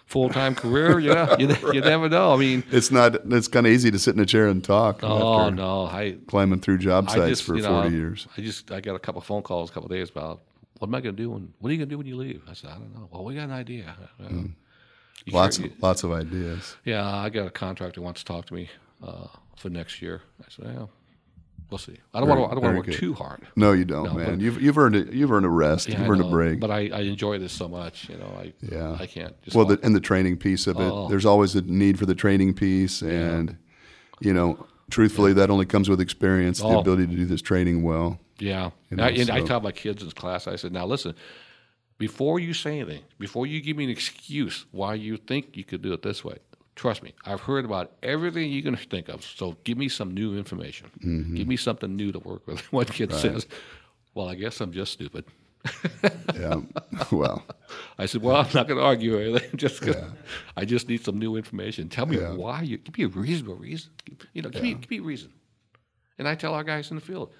full-time career, you know, you, right. you never know. I mean, it's not, it's kind of easy to sit in a chair and talk. Oh, after no. I, climbing through job sites just, for forty know, years. I just, I got a couple of phone calls a couple of days about, what am I going to do? When, what are you going to do when you leave? I said, I don't know. Well, we got an idea. Mm. Lots sure, of, you, lots of ideas. Yeah. I got a contractor who wants to talk to me uh, for next year. I said, well, we'll see. I don't want to. I don't want to work good. too hard. No, you don't, no, man. But, you've you've earned it. You've earned a rest. Yeah, you've earned know, a break. But I, I enjoy this so much. You know, I yeah. I can't. Just well, the, and the training piece of it. Oh. There's always a need for the training piece, and yeah. you know, truthfully, yeah. that only comes with experience, oh. the ability to do this training well. Yeah, you know, and, I, and so. I taught my kids in class. I said, now listen, before you say anything, before you give me an excuse why you think you could do it this way. Trust me, I've heard about everything you can think of, so give me some new information. Mm-hmm. Give me something new to work with. One kid right. says, well, I guess I'm just stupid. yeah, well. I said, well, I'm not going to argue or anything. Just yeah. I just need some new information. Tell me yeah. why. You Give me a reasonable reason. You know, give, yeah. me, give me a reason. And I tell our guys in the field,